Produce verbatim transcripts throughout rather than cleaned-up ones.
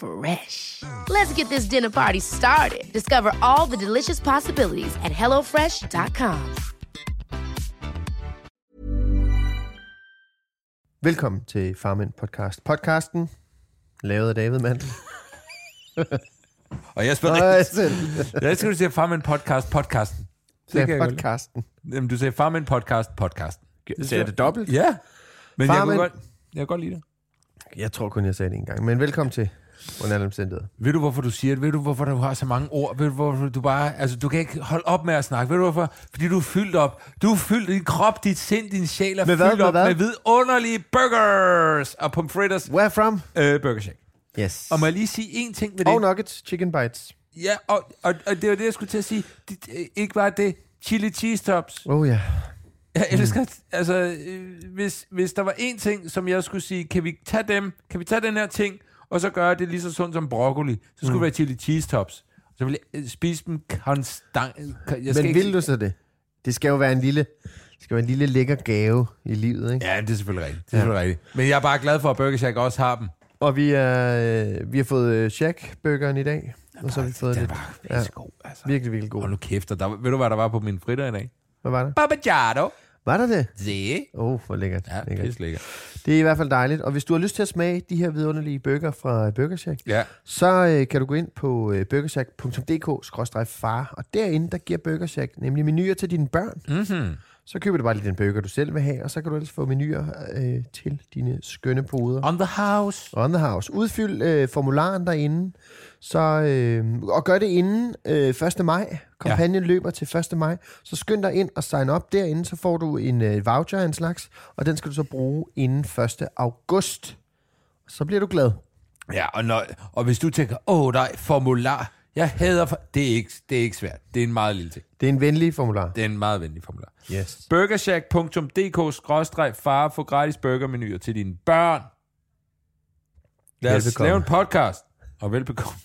Fresh. Let's get this dinner party started. Discover all the delicious possibilities at hello fresh dot com. Velkommen til Farmen Podcast. Podcasten lavet af David Mandl. Og jeg spørger rigtigt. Jeg elsker, du siger Farmen Podcast podcasten. Det er podcasten. Jamen, du siger Farmen Podcast podcasten. Siger det dobbelt? Ja. Men Farmen. jeg kunne godt, jeg kunne godt lide det. Jeg tror kun, jeg sagde det en gang. Men velkommen til. Ved du, hvorfor du siger det? Ved du, hvorfor du har så mange ord? Ved du, hvorfor du bare... Altså, du kan ikke holde op med at snakke. Ved du, hvorfor? Fordi du er fyldt op. Du er fyldt din krop, dit sind, din sjæl er med fyldt hvad, op med, med vidunderlige burgers og pomfritters. Where from? Uh, Burger Shack. Yes. Og må jeg lige sige én ting med det? Og nuggets, chicken bites. Ja, og, og, og det var det, jeg skulle til at sige. Det, ikke bare det. Chili cheese tops. Oh ja. Yeah. Jeg elsker, mm. altså, hvis, hvis der var én ting, som jeg skulle sige, kan vi tage dem? Kan vi tage den her ting? Og så gør det lige så sundt som broccoli. Så skulle mm. det være chili cheese tops. Så ville jeg spise dem konstant. Men vil ikke... du så det? Det skal jo være en lille, det skal være en lille lækker gave i livet, ikke? Ja, det er selvfølgelig rigtigt. Det er ja. selvfølgelig rigtigt. Men jeg er bare glad for, at Burger Shack også har dem. Og vi, er, øh, vi har fået øh, Shack-burgeren i dag. Ja, og så har vi fået det. Den var virkelig ja. god, altså. Virkelig, virkelig god. Og nu kæfter. Der, ved du, hvad der var på mine fritter i dag? Hvad var der? Barbajardo. Var der det? Det. Åh, oh, hvor lækkert. Ja, lækkert. Pisse lækkert. Det er i hvert fald dejligt. Og hvis du har lyst til at smage de her vidunderlige burger fra Burger Shack, ja. så øh, kan du gå ind på øh, burger shack punktum d k skråstreg far, og derinde, der giver Burger Shack nemlig menuer til dine børn. Mm-hmm. Så køber du bare lige den burger, du selv vil have, og så kan du ellers få menuer øh, til dine skønne poder. On the house. On the house. Udfyld øh, formularen derinde, så, øh, og gør det inden øh, første maj. Kampagnen ja. løber til første maj. Så skynd dig ind og sign op derinde, så får du en øh, voucher af en slags, og den skal du så bruge inden første august. Så bliver du glad. Ja, og, når, og hvis du tænker, åh nej, formular, jeg hader... For... Det, er ikke, det er ikke svært. Det er en meget lille ting. Det er en venlig formular. Det er en meget venlig formular. Yes. burger shack punktum d k skråstreg far for gratis burgermenuer til dine børn. Lad os velbekomme. Lave en podcast. Og velbekomme.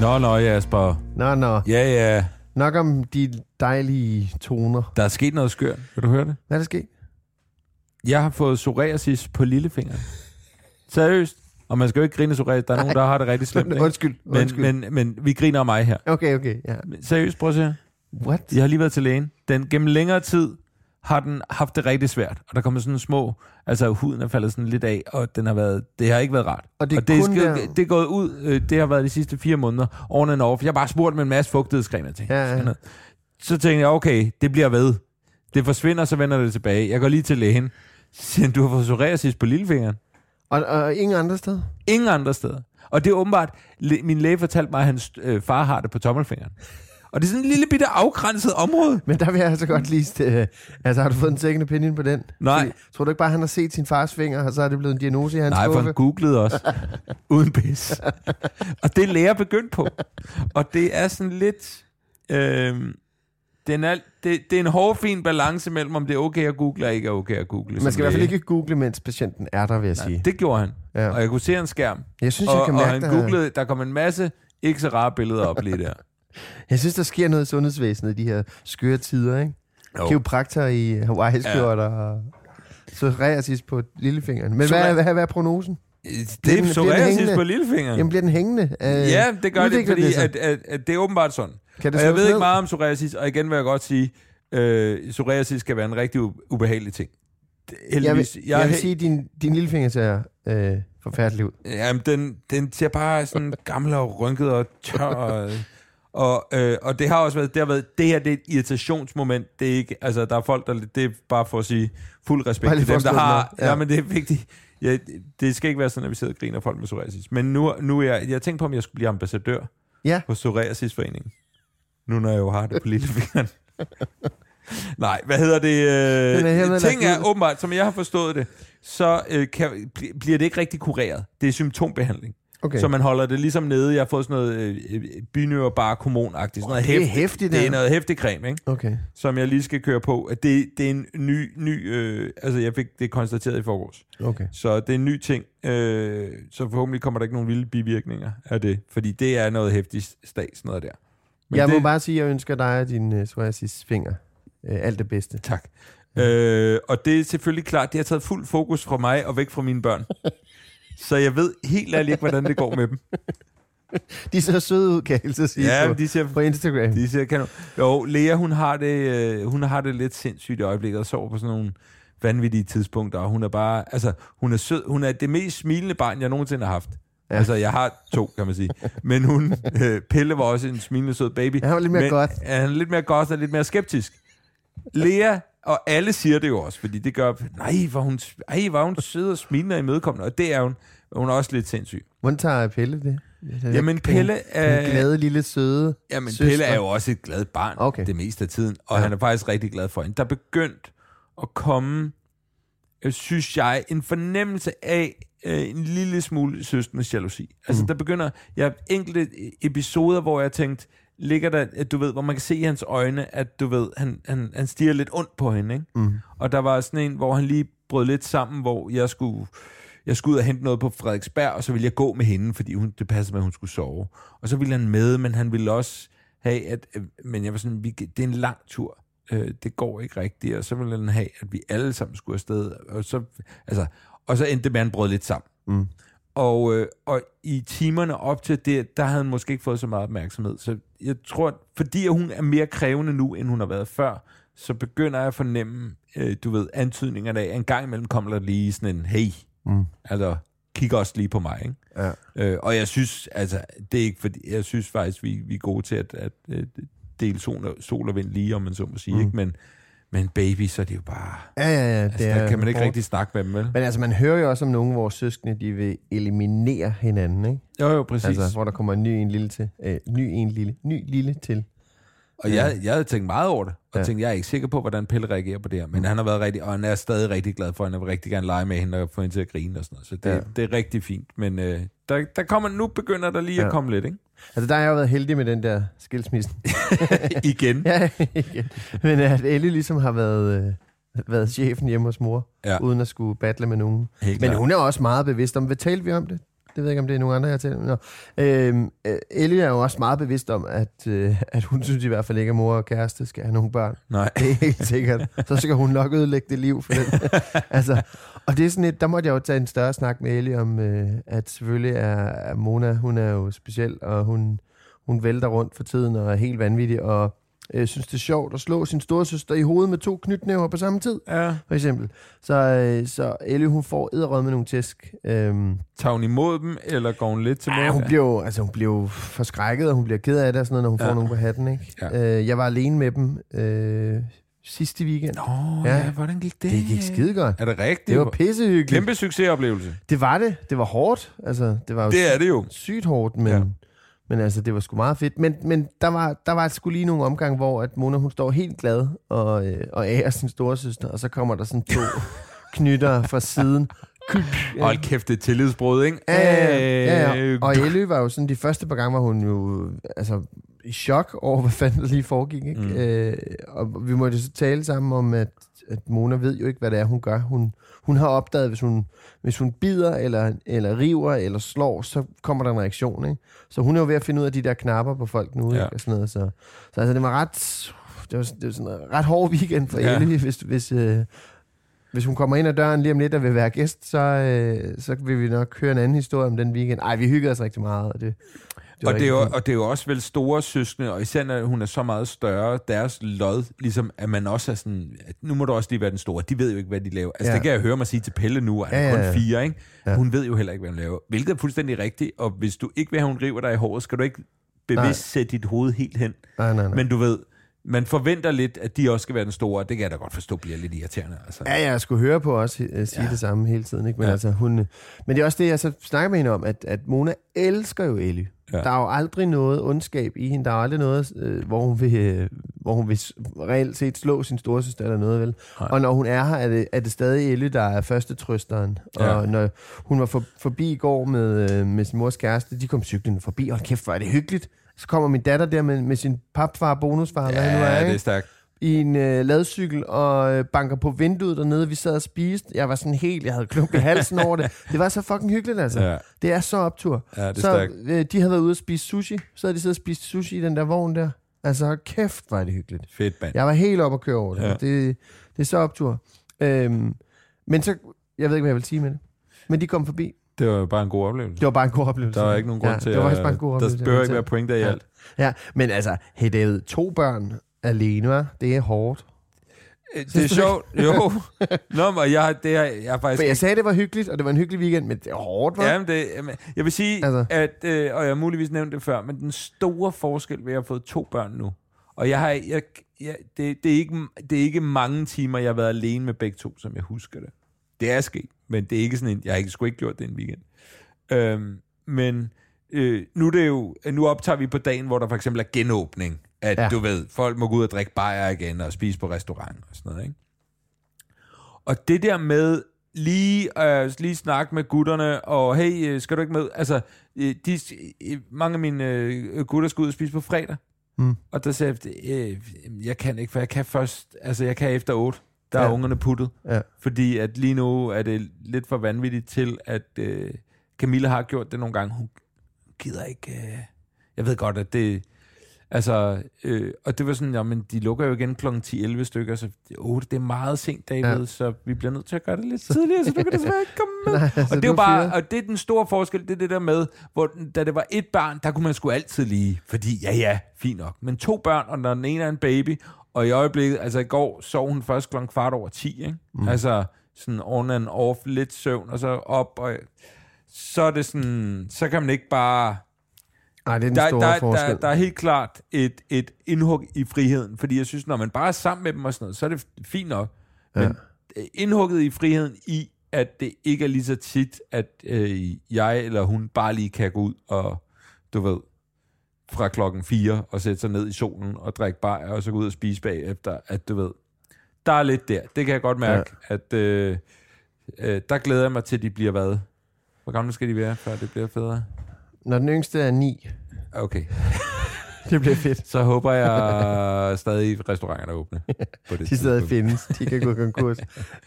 Nå, nå, Jasper. Nå, nå. Ja, ja. Nok om de dejlige toner. Der er sket noget skørt. Vil du høre det? Hvad er der sket? Jeg har fået psoriasis på lillefingeren. Seriøst. Og man skal jo ikke grine psoriasis. Der er nogen, der har det rigtig slemt. Undskyld. Undskyld. Men, men, men vi griner af mig her. Okay, okay. Ja. Seriøst, prøv at se. What? Jeg har lige været til lægen. Den gennem længere tid har den haft det rigtig svært. Og der kommer sådan små... Altså, huden er faldet sådan lidt af, og den har været, det har ikke været rart. Og det er, og det, kun er, der... det er gået ud, øh, det har været de sidste fire måneder, on and off. Jeg har bare smurt med en masse fugtighedscreme til. Ja, ja. Så tænkte jeg, okay, det bliver ved. Det forsvinder, så vender det tilbage. Jeg går lige til lægen. Siger, du har fået psoriasis på lillefingeren. Og, og ingen andre steder? Ingen andre steder. Og det er åbenbart, le, min læge fortalte mig, at hans øh, far har det på tommelfingeren. Og det er sådan en lille bitte afgrænset område. Men der vil jeg altså godt lige... Øh, altså, har du fået en second opinion på den? Nej. Fordi, tror du ikke bare, han har set sin fars fingre, og så er det blevet en diagnose i hans skuffe? Nej, for han googlede også. Uden pis. Og det er læger begyndt på. Og det er sådan lidt... Øh, den er, det, det er en hårfin balance mellem, om det er okay at google, og ikke er okay at google. Man skal i hvert fald ikke google, mens patienten er der, vil jeg Nej, sige. Det gjorde han. Ja. Og jeg kunne se en skærm. Jeg synes, og, jeg kan mærke, og han googlede... Her. Der kom en masse ikke så rare billeder op lige der. Jeg synes, der sker noget i sundhedsvæsenet i de her skøre tider, ikke? Kiropraktor i Hawaii-skjorter. Ja. psoriasis på lillefingeren. Men Psori- hvad, hvad, hvad er prognosen? Det er psoriasis på lillefingeren. Jamen bliver den hængende? Øh, ja, det gør det, fordi det, at, at, at det er åbenbart sådan. Kan det og jeg ved ned? Ikke meget om psoriasis, og igen vil jeg godt sige, øh, psoriasis kan være en rigtig ubehagelig ting. Heldigvis. Jeg vil, jeg vil sige, at din, din lillefinger ser øh, forfærdelig ud. Jamen, den, den ser bare sådan gammel og rynket og tør. Og, og, øh, og det har også været, det, har været, det her det er et irritationsmoment. Det er ikke, altså, der er folk, der det er bare for at sige fuld respekt til dem, der har... Ja, men det er vigtigt. Ja, det skal ikke være sådan, at vi sidder og griner folk med psoriasis. Men nu, nu er jeg... Jeg tænkte på, om jeg skulle blive ambassadør ja. Hos psoriasisforeningen. Nu når jeg jo har det på lillefingeren. Nej, hvad hedder det? Øh, ting er åbenbart, som jeg har forstået det, så øh, kan, bliver det ikke rigtig kureret. Det er symptombehandling. Okay. Så man holder det ligesom nede. Jeg har fået sådan noget øh, bynørebarkhormonagtigt. Oh, det er hæftigt. Det er noget hæftig creme, ikke? Okay. Som jeg lige skal køre på. Det, det er en ny... ny øh, altså, jeg fik det konstateret i forgårs. Okay. Så det er en ny ting. Øh, så forhåbentlig kommer der ikke nogen vilde bivirkninger af det. Fordi det er noget hæftigt stads, noget der. Men jeg det, må bare sige, at jeg ønsker dig og dine øh, psoriasis-finger. Alt det bedste. Tak. Øh, og det er selvfølgelig klart, det har taget fuld fokus fra mig og væk fra mine børn. Så jeg ved helt ærligt ikke, hvordan det går med dem. De ser søde ud, kan jeg så sige, ja, på, de ser, på Instagram. De ser, kan, jo, Lea, hun har, det, hun har det lidt sindssygt i øjeblikket og sover på sådan nogle vanvittige tidspunkter. Og hun er bare, altså, hun er sød. Hun er det mest smilende barn, jeg nogensinde har haft. Ja. Altså, jeg har to, kan man sige. Men hun, øh, Pelle var også en smilende sød baby. Han var lidt mere men, godt. Han er lidt mere godt og lidt mere skeptisk. Lea, og alle siger det jo også, fordi det gør, nej, var hun, ej, var hun sød og smilende og imødekommende, og det er hun, hun er også lidt sindssyg. Hvordan tager Pelle det? det jamen Pelle en, er... En glad lille søde Jamen søster. Pelle er jo også et glad barn, okay. Det meste af tiden, og ja. Han er faktisk rigtig glad for hende. Der er begyndt at komme, synes jeg, en fornemmelse af øh, en lille smule søsternes jalousi. Altså mm. der begynder, jeg har enkelte episoder, hvor jeg tænkte, ligger der, at du ved, hvor man kan se i hans øjne, at du ved, han, han, han stiger lidt ondt på hende, ikke? Mm. Og der var sådan en, hvor han lige brød lidt sammen, hvor jeg skulle, jeg skulle ud og hente noget på Frederiksberg, og så ville jeg gå med hende, fordi hun, det passede med, at hun skulle sove. Og så ville han med, men han ville også have, at, men jeg var sådan, det er en lang tur, det går ikke rigtigt, og så ville han have, at vi alle sammen skulle afsted, og så, altså, og så endte det med, at han brød lidt sammen. Mm. Og, øh, og i timerne op til det, der havde han måske ikke fået så meget opmærksomhed. Så jeg tror, at fordi hun er mere krævende nu, end hun har været før, så begynder jeg at fornemme, øh, du ved, antydningerne af, en gang imellem kommer der lige sådan en, hey, mm. altså, kig også lige på mig, ikke? Ja. Øh, og jeg synes, altså, det er ikke fordi, jeg synes faktisk, vi, vi er gode til at, at, at dele sol og, sol og vind lige, om man så må sige, mm. ikke? Men... Men baby, så er det jo bare... Ja, ja, ja. Altså, det er, kan man ikke rigtig snakke med dem, vel? Men altså, man hører jo også om nogen, hvor søskende, de vil eliminere hinanden, ikke? Jo, jo, præcis. Altså, hvor der kommer en ny en lille til. Øh, ny en lille. Ny lille til. Og ja. jeg, jeg havde tænkt meget over det. Og ja. tænkt, jeg er ikke sikker på, hvordan Pelle reagerer på det her. Men mm. han har været rigtig... Og han er stadig rigtig glad for, at han vil rigtig gerne lege med hende og få hende til at grine og sådan noget. Så det, ja. det er rigtig fint. Men øh, der, der kommer... Nu begynder der lige ja. at komme lidt, ikke? Altså, der har jeg jo været heldig med den der skilsmisse. igen. ja, igen. Men at Ellie ligesom har været, øh, været chefen hjemme hos mor, ja. uden at skulle battle med nogen. Men hun er også meget bevidst om, hvad talte vi om det? Det ved jeg ikke, om det er nogen andre, jeg taler om. Øhm, Ellie er jo også meget bevidst om, at, øh, at hun synes i hvert fald ikke, at mor og kæreste skal have nogle børn. Nej. Det er helt sikkert. Så skal hun nok ødelægge det liv for det. altså, og det er sådan et, der måtte jeg jo tage en større snak med Ellie om, øh, at selvfølgelig er Mona, hun er jo speciel, og hun, hun vælter rundt for tiden og er helt vanvittig, og øh, synes det er sjovt at slå sin storesøster i hovedet med to knytnæver på samme tid, ja. for eksempel. Så, øh, så Ellie, hun får edderød med nogle tæsk. Øhm, Tager hun imod dem, eller går hun lidt til Mona? Ja, hun bliver jo, altså, hun bliver jo forskrækket, og hun bliver ked af det, og sådan noget, når hun ja. får nogen på hatten, ikke? Ja. Øh, jeg var alene med dem... Øh, sidste weekend. Nå, ja. ja, hvordan gik det? Det gik skide godt. Er det rigtigt? Det var pissehyggeligt. Kæmpe succesoplevelse. Det var det. Det var hårdt. Altså, det var jo, det er det jo. sygt hårdt, men, ja. men altså, det var sgu meget fedt. Men, men der, var, der var sgu lige nogle omgang, hvor at Mona, hun står helt glad og, øh, og ærer sin storesøster, og så kommer der sådan to knytter fra siden. Hold kæft, det er tillidsbrud, ikke? Ja, ja, ja. Og Ellie var jo sådan, de første par gange var hun jo altså, i chok over, hvad fanden der lige foregik, ikke? Mm. Øh, og vi måtte jo så tale sammen om, at, at Mona ved jo ikke, hvad det er, hun gør. Hun, hun har opdaget, hvis hun, hvis hun bider, eller, eller river, eller slår, så kommer der en reaktion, ikke? Så hun er jo ved at finde ud af de der knapper på folk nu, ja. ikke? Og sådan noget, så så altså, det var ret, det var, det var sådan en ret hård weekend for Ellie, ja. hvis... hvis øh, Hvis hun kommer ind ad døren lige om lidt og vil være gæst, så, øh, så vil vi nok høre en anden historie om den weekend. Ej, vi hyggede os rigtig meget. Og det, det, og, det er jo, og det er jo også vel store søskende, og især når hun er så meget større, deres lod, ligesom at man også er sådan, nu må du også lige være den store. De ved jo ikke, hvad de laver. Altså ja. Det kan jeg høre mig sige til Pelle nu, at han ja, ja, ja. kun fire, ikke? Ja. Hun ved jo heller ikke, hvad hun laver. Hvilket er fuldstændig rigtigt, og hvis du ikke vil have, hun river dig i håret, skal du ikke bevidst nej. sætte dit hoved helt hen. Nej, nej, nej. Men du ved... Man forventer lidt, at de også skal være den store, det kan jeg da godt forstå, bliver lidt irriterende. Altså. Ja, jeg skulle høre på os sige ja. det samme hele tiden. Ikke? Men, ja. altså, hun, men det er også det, jeg så snakker med hende om, at, at Mona elsker jo Ellie. Ja. Der er jo aldrig noget ondskab i hende. Der er aldrig noget, øh, hvor hun vil, øh, hvor hun vil reelt set slå sin storesøster eller noget, vel? Nej. Og når hun er her, er det, er det stadig Elle, der er første trøsteren. Ja. Og når hun var for, forbi i går med, øh, med sin mors kæreste, de kom cyklen forbi, og kæft, hvor er det hyggeligt. Så kommer min datter der med, med sin papfar, bonusfar, ja, nu er, det er stærkt. I en øh, ladcykel og øh, banker på vinduet dernede. Vi sad og spiste. Jeg var sådan helt, jeg havde klump i halsen over det. Det var så fucking hyggeligt, altså. Ja. Det er så optur. Ja, det er så øh, de havde været ude og spise sushi. Så havde de siddet og spist sushi i den der vogn der. Altså, kæft, var det hyggeligt. Fedt, mand. Jeg var helt op at køre over det. Ja. Det, det er så optur. Øhm, men så, jeg ved ikke, hvad jeg vil sige med det. Men de kom forbi. Det var bare en god oplevelse. Det var bare en god oplevelse. Der var ikke nogen grund ja, til, det var at, bare en god oplevelse, der spørger ikke være pointe i ja. alt. Ja, men altså, hey David, to børn alene, det er hårdt. Det er sjovt, jo. Nå, men jeg, det er, jeg er faktisk... For jeg sagde, det var hyggeligt, og det var en hyggelig weekend, men det er hårdt, var det? Jamen, det, jeg vil sige, altså. at, øh, og jeg har muligvis nævnt det før, men den store forskel ved at have fået to børn nu, og jeg har, jeg, jeg, det, det, er ikke, det er ikke mange timer, jeg har været alene med begge to, som jeg husker det. Det er sket, men det er ikke sådan en... Jeg har ikke, sgu ikke gjort det en weekend. Øhm, men øh, nu, det er jo, nu optager vi på dagen, hvor der for eksempel er genåbning. At ja. du ved, folk må gå ud og drikke bajer igen og spise på restaurant og sådan noget, ikke? Og det der med lige, øh, lige snakke med gutterne og hey, skal du ikke med? Altså, de, mange af mine øh, gutter skal ud og spise på fredag. Mm. Og der sagde jeg, øh, jeg kan ikke, for jeg kan først... Altså, jeg kan efter otte. Der er ja. ungerne puttet, ja. fordi at lige nu er det lidt for vanvittigt til, at øh, Camilla har gjort det nogle gange. Hun gider ikke... Øh, jeg ved godt, at det... Altså, øh, og det var sådan, jamen, de lukker jo igen klokken ti elleve stykker, så otte, det er meget sent, David, ja. så vi bliver nødt til at gøre det lidt tidligere, så du kan desværre ikke komme med. Nej, og det er jo bare, og det er den store forskel, det er det der med, hvor da det var et barn, der kunne man sgu altid lige, fordi ja, ja, fint nok. Men to børn, og når den ene er en baby, og i øjeblikket, altså i går, sov hun først klokken kvart over ti, ikke? Mm. Altså sådan on and off, lidt søvn, og så op, og så er det sådan, så kan man ikke bare... Nej, det er den der, store der, forskel. Der, der er helt klart et, et indhug i friheden, fordi jeg synes, når man bare er sammen med dem og sådan noget, så er det fint nok. Ja. Men indhugget i friheden i, at det ikke er lige så tit, at øh, jeg eller hun bare lige kan gå ud og, du ved, fra klokken fire og sætte sig ned i solen og drikke bajer og så gå ud og spise bagefter, at du ved, der er lidt der. Det kan jeg godt mærke, ja. at øh, øh, der glæder jeg mig til, at de bliver hvad? Hvor gamle skal de være, før det bliver federe? Når den yngste er ni. Okay. Det bliver fedt. Så håber jeg stadig restauranterne åbne. På det de stadig findes. De kan gå konkurs.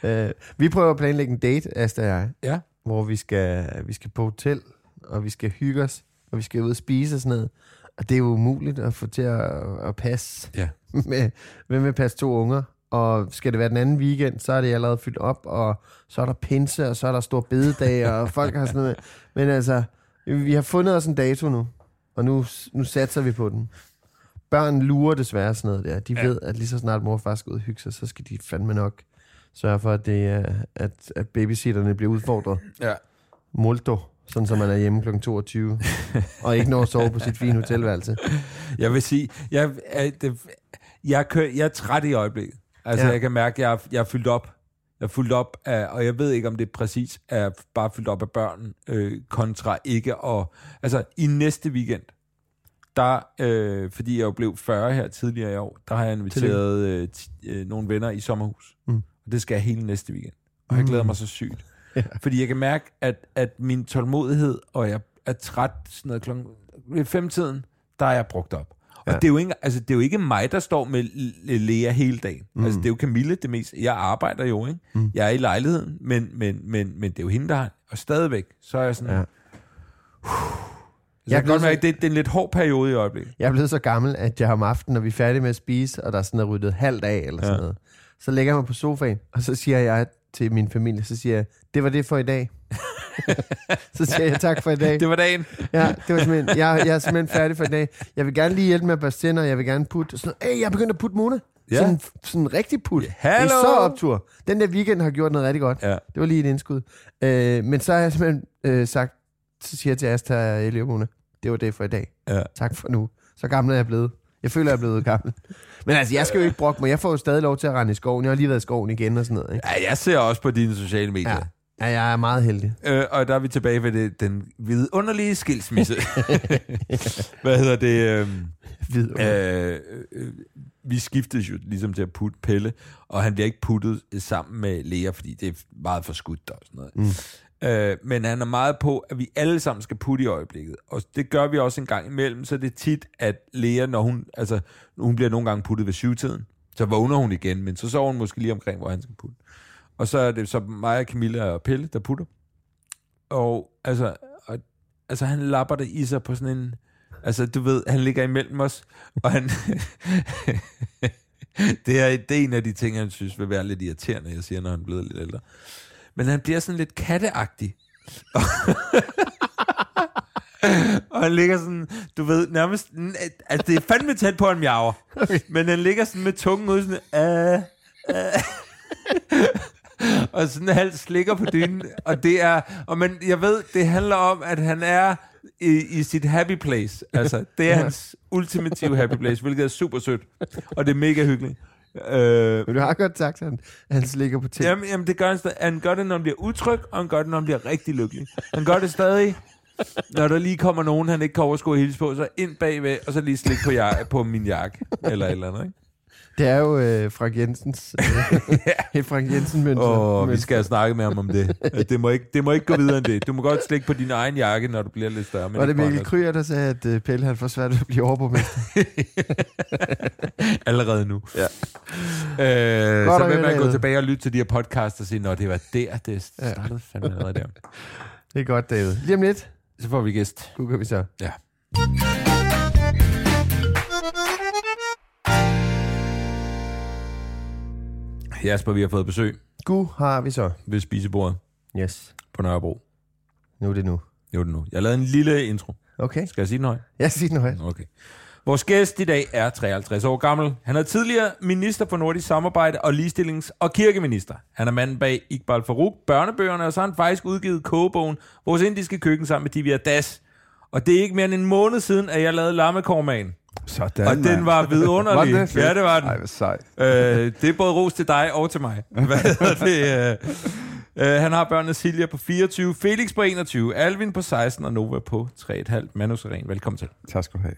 uh, vi prøver at planlægge en date, Asta og jeg. Ja. Hvor vi skal, vi skal på hotel, og vi skal hygge os, og vi skal ud og spise og sådan noget. Og det er jo umuligt at få til at, at passe. Ja. med, med, med at passe to unger. Og skal det være den anden weekend, så er det allerede fyldt op, og så er der pinse, og så er der stor bededag, og folk har sådan noget. Men altså... Vi har fundet os en dato nu, og nu, nu satser vi på den. Børn lurer desværre sådan noget der. De ja. ved, at lige så snart mor og far skal ud og hygge sig, så skal de fandme nok sørge for, at, det, at, at babysitterne bliver udfordret. Ja. Molto, sådan som man er hjemme klokken toogtyve, og ikke når at sove på sit fine hotelværelse. Jeg vil sige, jeg, jeg, jeg, kø, jeg er træt i øjeblikket. Altså, ja. jeg kan mærke, at jeg, jeg er fyldt op. Jeg er fuldt op af, og jeg ved ikke, om det er præcis er bare fyldt op af børn, øh, kontra ikke. Og, altså, i næste weekend, der, øh, fordi jeg jo blev fyrre her tidligere i år, der har jeg inviteret øh, t- øh, nogle venner i sommerhus. Mm. Og det skal jeg hele næste weekend. Og jeg glæder mig så sygt. Ja. Fordi jeg kan mærke, at, at min tålmodighed, og jeg er træt, sådan noget klokken femtiden, der er jeg brugt op. Ja. Og det er, jo ikke, altså, det er jo ikke mig, der står med Lea hele dagen. Mm. Altså, det er jo Camille det mest. Jeg arbejder jo, ikke? Mm. Jeg er i lejligheden, men, men, men, men det er jo hende, der har. Og stadigvæk, så er jeg sådan... Ja. Jeg jeg kan godt mærke, så... det, det er en lidt hård periode i øjeblikket. Jeg er blevet så gammel, at jeg om aftenen, når vi er færdige med at spise, og der er sådan noget ryddet halvt af, eller sådan ja. noget, så lægger jeg mig på sofaen, og så siger jeg til min familie, så siger jeg, det var det for i dag. Så siger jeg tak for i dag. Det var dagen. Ja, det var simpelthen, jeg, jeg er simpelthen færdig for i dag. Jeg vil gerne lige hjælpe med at børste tænder, jeg vil gerne putte sådan noget. Hey, jeg er begyndt at putte Mona. Ja. Sådan, sådan en rigtig put. Hello. Det er så optur. Den der weekend har gjort noget rigtig godt. Ja. Det var lige et indskud. Øh, men så har jeg simpelthen øh, sagt, så siger jeg til Asta og Ellie og Mona, det var det for i dag. Ja. Tak for nu. Så gammel er jeg blevet. Jeg føler, jeg er blevet gammel. Men altså, jeg skal jo ikke brokke mig. Jeg får jo stadig lov til at rende i skoven. Jeg har lige været i skoven igen og sådan noget. Ikke? Ja, jeg ser også på dine sociale medier. Ja. Ja, jeg er meget heldig. Øh, og der er vi tilbage ved det, den vidunderlige skilsmisse. Hvad hedder det? Øh, øh, øh, vi skiftes jo ligesom til at putte Pelle, og han bliver ikke puttet sammen med Lea, fordi det er meget forskudt og sådan noget. Mm. Øh, men han er meget på, at vi alle sammen skal putte i øjeblikket. Og det gør vi også en gang imellem, så det er tit, at Lea, når hun, altså, hun bliver nogle gange puttet ved syvtiden, så vågner hun igen, men så sover hun måske lige omkring, hvor han skal putte. Og så er det så mig, Camilla og Pelle, der putter. Og altså, og, altså han lapper det i sig på sådan en... Altså, du ved, han ligger imellem os, og han... det, er, det er en af de ting, han synes vil være lidt irriterende, jeg siger, når han bliver lidt ældre. Men han bliver sådan lidt katteagtig. Og han ligger sådan, du ved, nærmest... Altså, det er fandme tæt på, en miaver. Okay. Men han ligger sådan med tungen ud, sådan... Æh, æh. Og sådan halvt slikker på dynen, og det er, og men jeg ved, det handler om, at han er i, i sit happy place. Altså, det er hans ultimative happy place, hvilket er super sødt, og det er mega hyggeligt. Øh, men du har godt sagt, at han, han slikker på ting. Jamen, jamen det gør han stadig. Han gør det, når han bliver utryg, og han gør det, når han bliver rigtig lykkelig. Han gør det stadig, når der lige kommer nogen, han ikke kan overskue at hilse på, så ind bagved, og så lige slik på, jak- på min jakke, eller et eller andet, ikke? Det er jo øh, Frank Jensens øh, Frank Jensen-mønster. Åh, oh, vi skal have snakket med ham om det. Det må, ikke, det må ikke gå videre end det. Du må godt slikke på din egen jakke, når du bliver lidt større. Men var det Mikkel Kryer, der sagde, at øh, Pelle han får svært at blive overborgmester? Allerede nu. Ja. Øh, så vil man gå tilbage og lytte til de her podcasts og sige, nå, det var der, det startede ja. Fandme allerede der. Det er godt, David. Lige om lidt. Så får vi gæst. Nu kan vi så. Ja. Jasper, vi har fået besøg. Gud har vi så. Ved spisebordet. Yes. På Nørrebro. Nu er det nu. Nu er det nu. Jeg lavede en lille intro. Okay. Skal jeg sige den højt? Ja, sig den højt. Okay. Vores gæst i dag er treoghalvtreds år gammel. Han er tidligere minister for nordisk samarbejde og ligestillings- og kirkeminister. Han er manden bag Iqbal Farooq, børnebøgerne, og så har han faktisk udgivet kogebogen Vores Indiske Køkken sammen med Divya Das. Og det er ikke mere end en måned siden, at jeg lavede lammekormagen. Sådan, og den var vidunderlig. Var det? Ja, det var den. Ej, hvor sejt. Øh, det er både ros til dig og til mig. Hvad hedder det? Øh, han har børnene Silja på fireogtyve, Felix på enogtyve, Alvin på seksten og Nova på tre komma fem. Manu Seren, velkommen til. Tak skal du have.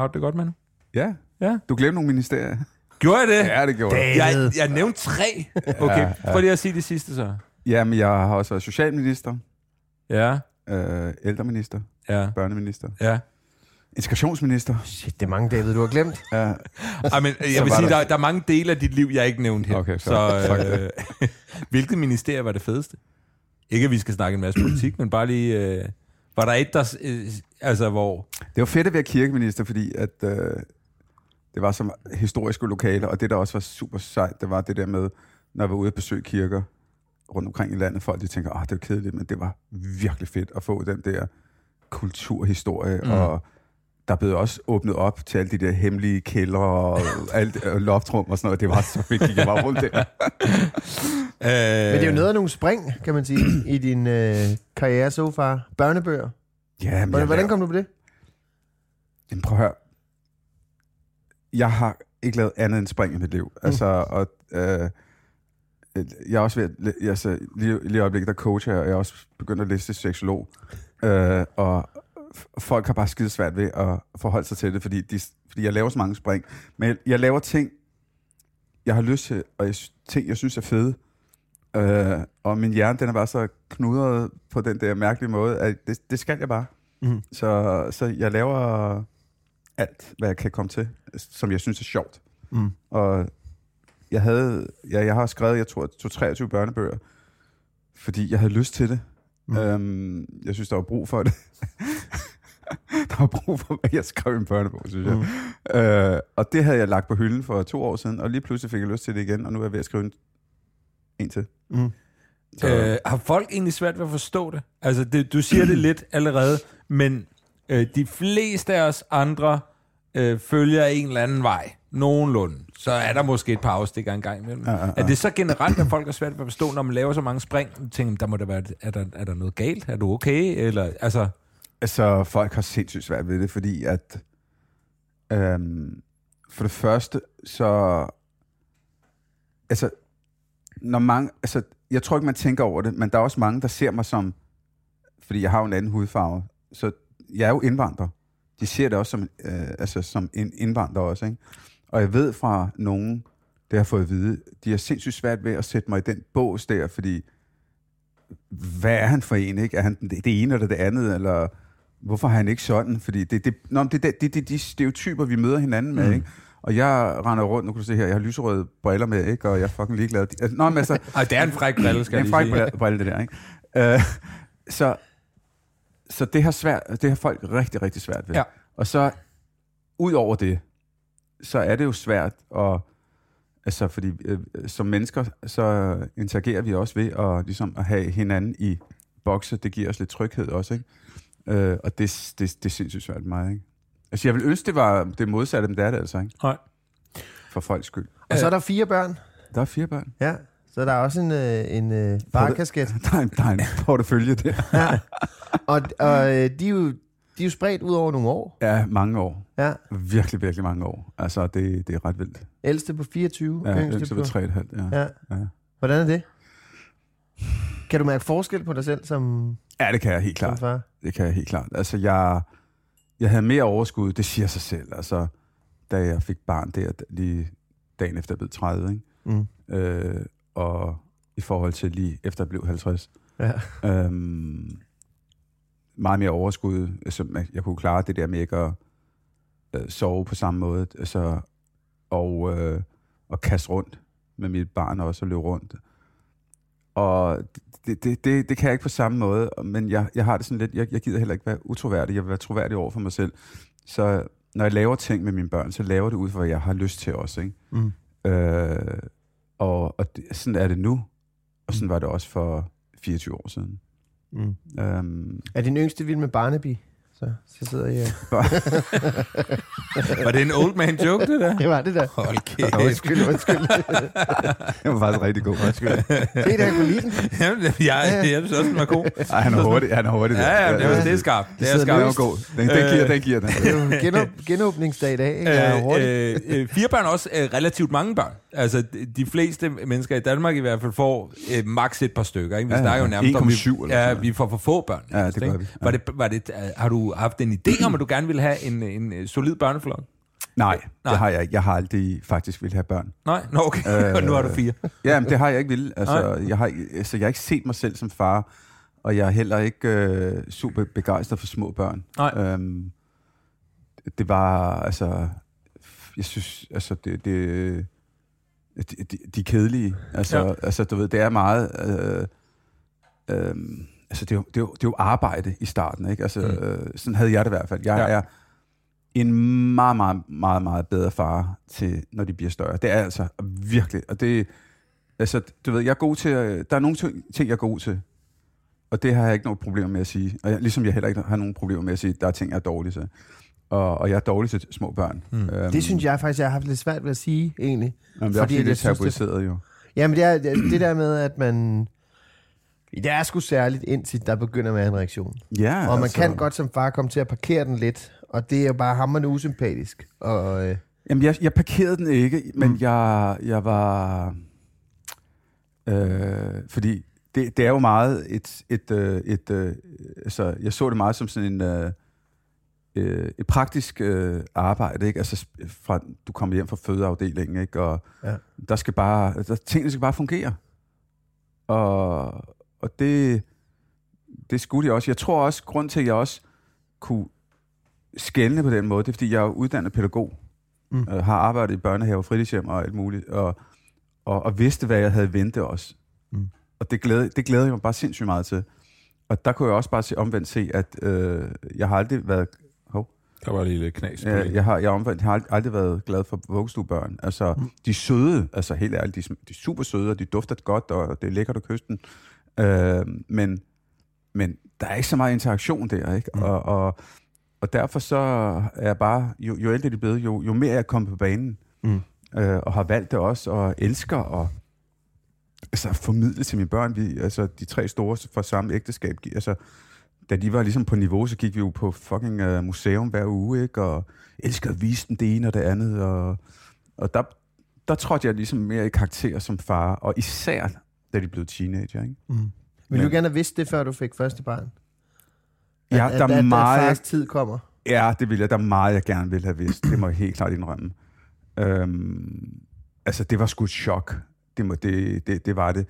Har du det godt, Manu? Ja. Ja. Du glemte nogle ministerier. Gjorde jeg det? Ja, det gjorde jeg. Jeg, jeg nævnte tre. Okay, prøv lige at sige det sidste så. Jamen, jeg har også været socialminister. Ja. Øh, ældreminister. Ja. Børneminister. Ja. Integrationsminister. Shit, det er mange, David, du har glemt. Ja. Ej, men jeg vil sige, der, der er mange dele af dit liv, jeg ikke nævnte her. Okay, så, så øh, hvilket ministerie var det fedeste? Ikke, at vi skal snakke en masse politik, men bare lige... Øh, var der et, der... Øh, altså, hvor... Det var fedt at være kirkeminister, fordi at, øh, det var som historiske lokaler, og det, der også var super sejt, det var det der med, når jeg var ude at besøge kirker rundt omkring i landet, folk de tænker, åh, det var kedeligt, men det var virkelig fedt at få den der kulturhistorie mm. og... Der blev også åbnet op til alle de der hemmelige kældre og alt, og loftrum og sådan noget. Det var så fedt, gik jeg bare rundt der. Men det er jo noget af nogle spring, kan man sige, i din øh, karriere så far. Børnebøger. Ja, men hvordan kom du på det? Jamen prøv at høre. Jeg har ikke lavet andet end spring i mit liv. Altså, mm. og, øh, jeg er også ved at, altså, lige, lige øjeblikket, der coacher, og jeg er også begyndt at læse til seksolog. Øh, og... Folk har bare skide svært ved at forholde sig til det, fordi, de, fordi jeg laver så mange spring. Men jeg, jeg laver ting, jeg har lyst til, og jeg, ting, jeg synes er fede. Øh, og min hjerne, den er bare så knudret på den der mærkelige måde, at det, det skal jeg bare. Mm. Så, så jeg laver alt, hvad jeg kan komme til, som jeg synes er sjovt. Mm. Og jeg havde, jeg, jeg har skrevet, jeg tror, treogtyve børnebøger, fordi jeg havde lyst til det. Mm. Øhm, jeg synes, der var brug for det. Der var brug for, at jeg skrev en børnebog, synes jeg. Mm. Øh, og det havde jeg lagt på hylden for to år siden, og lige pludselig fik jeg lyst til det igen, og nu er jeg ved at skrive en, en til. Mm. Øh, har folk egentlig svært ved at forstå det? Altså, det, du siger det lidt allerede, men øh, de fleste af os andre øh, følger en eller anden vej. Nogenlunde. Så er der måske et par afstikker en gang imellem. Ja, ja, ja. Er det så generelt, at folk er svært ved at forstå, når man laver så mange spring? Du tænker, der må der være, er der, er der noget galt? Er du okay? Eller, altså... altså, folk har sindssygt svært ved det, fordi at... Øhm, for det første, så... Altså, når mange... Altså, jeg tror ikke, man tænker over det, men der er også mange, der ser mig som... Fordi jeg har jo en anden hudfarve. Så jeg er jo indvandrer. De ser det også som, øh, altså, som en indvandrer også, ikke? Og jeg ved fra nogen, der har fået at vide, de har sindssygt svært ved at sætte mig i den bås der, fordi... Hvad er han for en, ikke? Er han det ene eller det andet, eller... Hvorfor er han ikke sådan? Fordi det, det, nå, det, det, det, det er de stereotyper, vi møder hinanden med, mm. ikke? Og jeg render rundt, nu kan du se her, jeg har lyserøde briller med, ikke? Og jeg er fucking ligeglad. Nå, men altså... Ej, det er en fræk brille, skal jeg lige sige. Det er en fræk brille, det der, ikke? Øh, så så det, har svært, det har folk rigtig, rigtig svært ved. Ja. Og så, ud over det, så er det jo svært at... Altså, fordi øh, som mennesker, så interagerer vi også ved at, ligesom, at have hinanden i bokse. Det giver os lidt tryghed også, ikke? Øh, og det, det, det er sindssygt svært mig, ikke? Altså, jeg vil ønske, det var det modsatte, men det er det altså, ikke? Nej. For folks skyld. Og så er der fire børn. Der er fire børn. Ja, så der er også en, en, en barkasket. Der er en, der er en portefølje der. Ja. Og, og de, er jo, de er jo spredt ud over nogle år. Ja, mange år. Ja. Virkelig, virkelig mange år. Altså, det, det er ret vildt. Ældste på fireogtyve. Ja, ældste på tre komma fem. Ja. Ja. Ja. Hvordan er det? Kan du mærke forskel på dig selv som... Ja, det kan jeg helt klart. Det kan jeg helt klart. Altså, jeg, jeg havde mere overskud, det siger sig selv. Altså, da jeg fik barn der, lige dagen efter jeg blev tredive, ikke? Mm. Øh, og i forhold til lige efter jeg blev halvtreds. Ja. Øhm, meget mere overskud. Altså, jeg kunne klare det der med ikke at øh, sove på samme måde. Altså, og, øh, og kaste rundt med mit barn også, og løbe rundt. Og det, det, det, det kan jeg ikke på samme måde, men jeg, jeg har det sådan lidt, jeg, jeg gider heller ikke være utroværdig, jeg vil være troværdig over for mig selv. Så når jeg laver ting med mine børn, så laver det ud fra, hvad jeg har lyst til også, ikke? Mm. Øh, og og det, sådan er det nu, og sådan var det også for fireogtyve år siden. Mm. Øhm. Er din yngste vild med Barnaby? Så, så sidder jeg... Var det en old man joke, det der? Det var det der. Hold kæft. Undskyld, undskyld. Det var faktisk rigtig god. Undskyld. Se, der kunne lide den. Jamen, jeg, jeg, jeg synes også, den var god. Ej, han er hurtig, han er hurtig. Ja, ja, det, var, det er skarpt. Det, det er skarpt. Den var god. Den, den giver, den giver den. Det er jo genåbningsdag i dag, ikke? Jeg er hurtig. Øh, øh, fire børn er også øh, relativt mange børn. Altså, de fleste mennesker i Danmark i hvert fald får øh, maks et par stykker, ikke? Vi ja, snakker jo nærmest om... en komma syv eller ja, vi får for få børn. Ja, det gør vi. Var det, var det, har du haft en idé om, at du gerne ville have en, en solid børneflok? Nej, Nej, det har jeg ikke. Jeg har aldrig faktisk ville have børn. Nej, nå okay. Og nu har du fire. Ja, men det har jeg ikke ville. Altså, jeg har, altså, jeg har ikke set mig selv som far, og jeg er heller ikke øh, super begejstret for små børn. Nej. Øhm, det var, altså, jeg synes, altså, det, det de, de er kedelige. Altså, ja. Altså, du ved, det er meget... Øh, øh, Altså, det er, jo, det, er jo, det er jo arbejde i starten, ikke? Altså, mm. øh, sådan havde jeg det i hvert fald. Jeg ja. er en meget, meget, meget, meget bedre far til, når de bliver større. Det er altså virkelig, og det, altså, du ved, jeg er god til, der er nogle ting, jeg er god til, og det har jeg ikke nogen problemer med at sige. Og jeg, ligesom jeg heller ikke har nogen problemer med at sige, der er ting, jeg er dårlig til. Og, og jeg er dårlig til små børn. Mm. Øhm, det synes jeg faktisk, jeg har haft lidt svært ved at sige, egentlig. Jamen, det er fordi, fordi det er tabuiseret, jo. Jamen, det er det der med, at man... Det er sgu særligt, indtil der begynder med en reaktion. Ja, og man altså... kan godt som far komme til at parkere den lidt, og det er jo bare hammerende usympatisk. Og, øh... Jamen, jeg, jeg parkerede den ikke, men mm. jeg, jeg var... Øh, fordi det, det er jo meget et... et, et, et øh, altså, jeg så det meget som sådan en... Øh, et praktisk øh, arbejde, ikke? Altså, fra, du kommer hjem fra fødeafdelingen, ikke? Og ja. der skal bare... Der, tingene skal bare fungere. Og... Og det, det skulle jeg også. Jeg tror også, grund til, at jeg også kunne skelne på den måde, det er, fordi jeg er uddannet pædagog. Mm. Øh, har arbejdet i børnehave, fritidshjem og alt muligt. Og, og, og vidste, hvad jeg havde ventet også. Mm. Og det glæder, det glæder jeg mig bare sindssygt meget til. Og der kunne jeg også bare se, omvendt se, at øh, jeg har aldrig været... Hov. Der var lige lidt knas. Jeg, jeg, har, jeg, omvendt, jeg har aldrig været glad for vuggestuebørn. Altså, mm. de søde, altså helt ærligt, de, de er super søde, og de dufter godt, og det er lækkert af kysten. Øh, men, men der er ikke så meget interaktion der, ikke? Mm. Og, og, og derfor så er jeg bare, jo, jo ældre de er blevet, jo, jo mere jeg er kommet på banen, mm. øh, og har valgt det også, og elsker og altså, formidle til mine børn. Vi, altså, de tre store fra samme ægteskab, altså, da de var ligesom på niveau, så gik vi jo på fucking uh, museum hver uge, ikke? Og elsker at vise dem det ene og det andet, og, og der, der trådte jeg ligesom mere i karakter som far, og især da de blev teenager, ikke? Mm. Vil Men, du gerne have vidst det, før du fik første barn? At, ja, der at, er meget... At fars tid kommer? Ja, det vil jeg. Der er meget, jeg gerne ville have vidst. Det må jeg helt klart indrømme. Øhm, altså, det var sgu et chok. Det, må, det, det, det var det.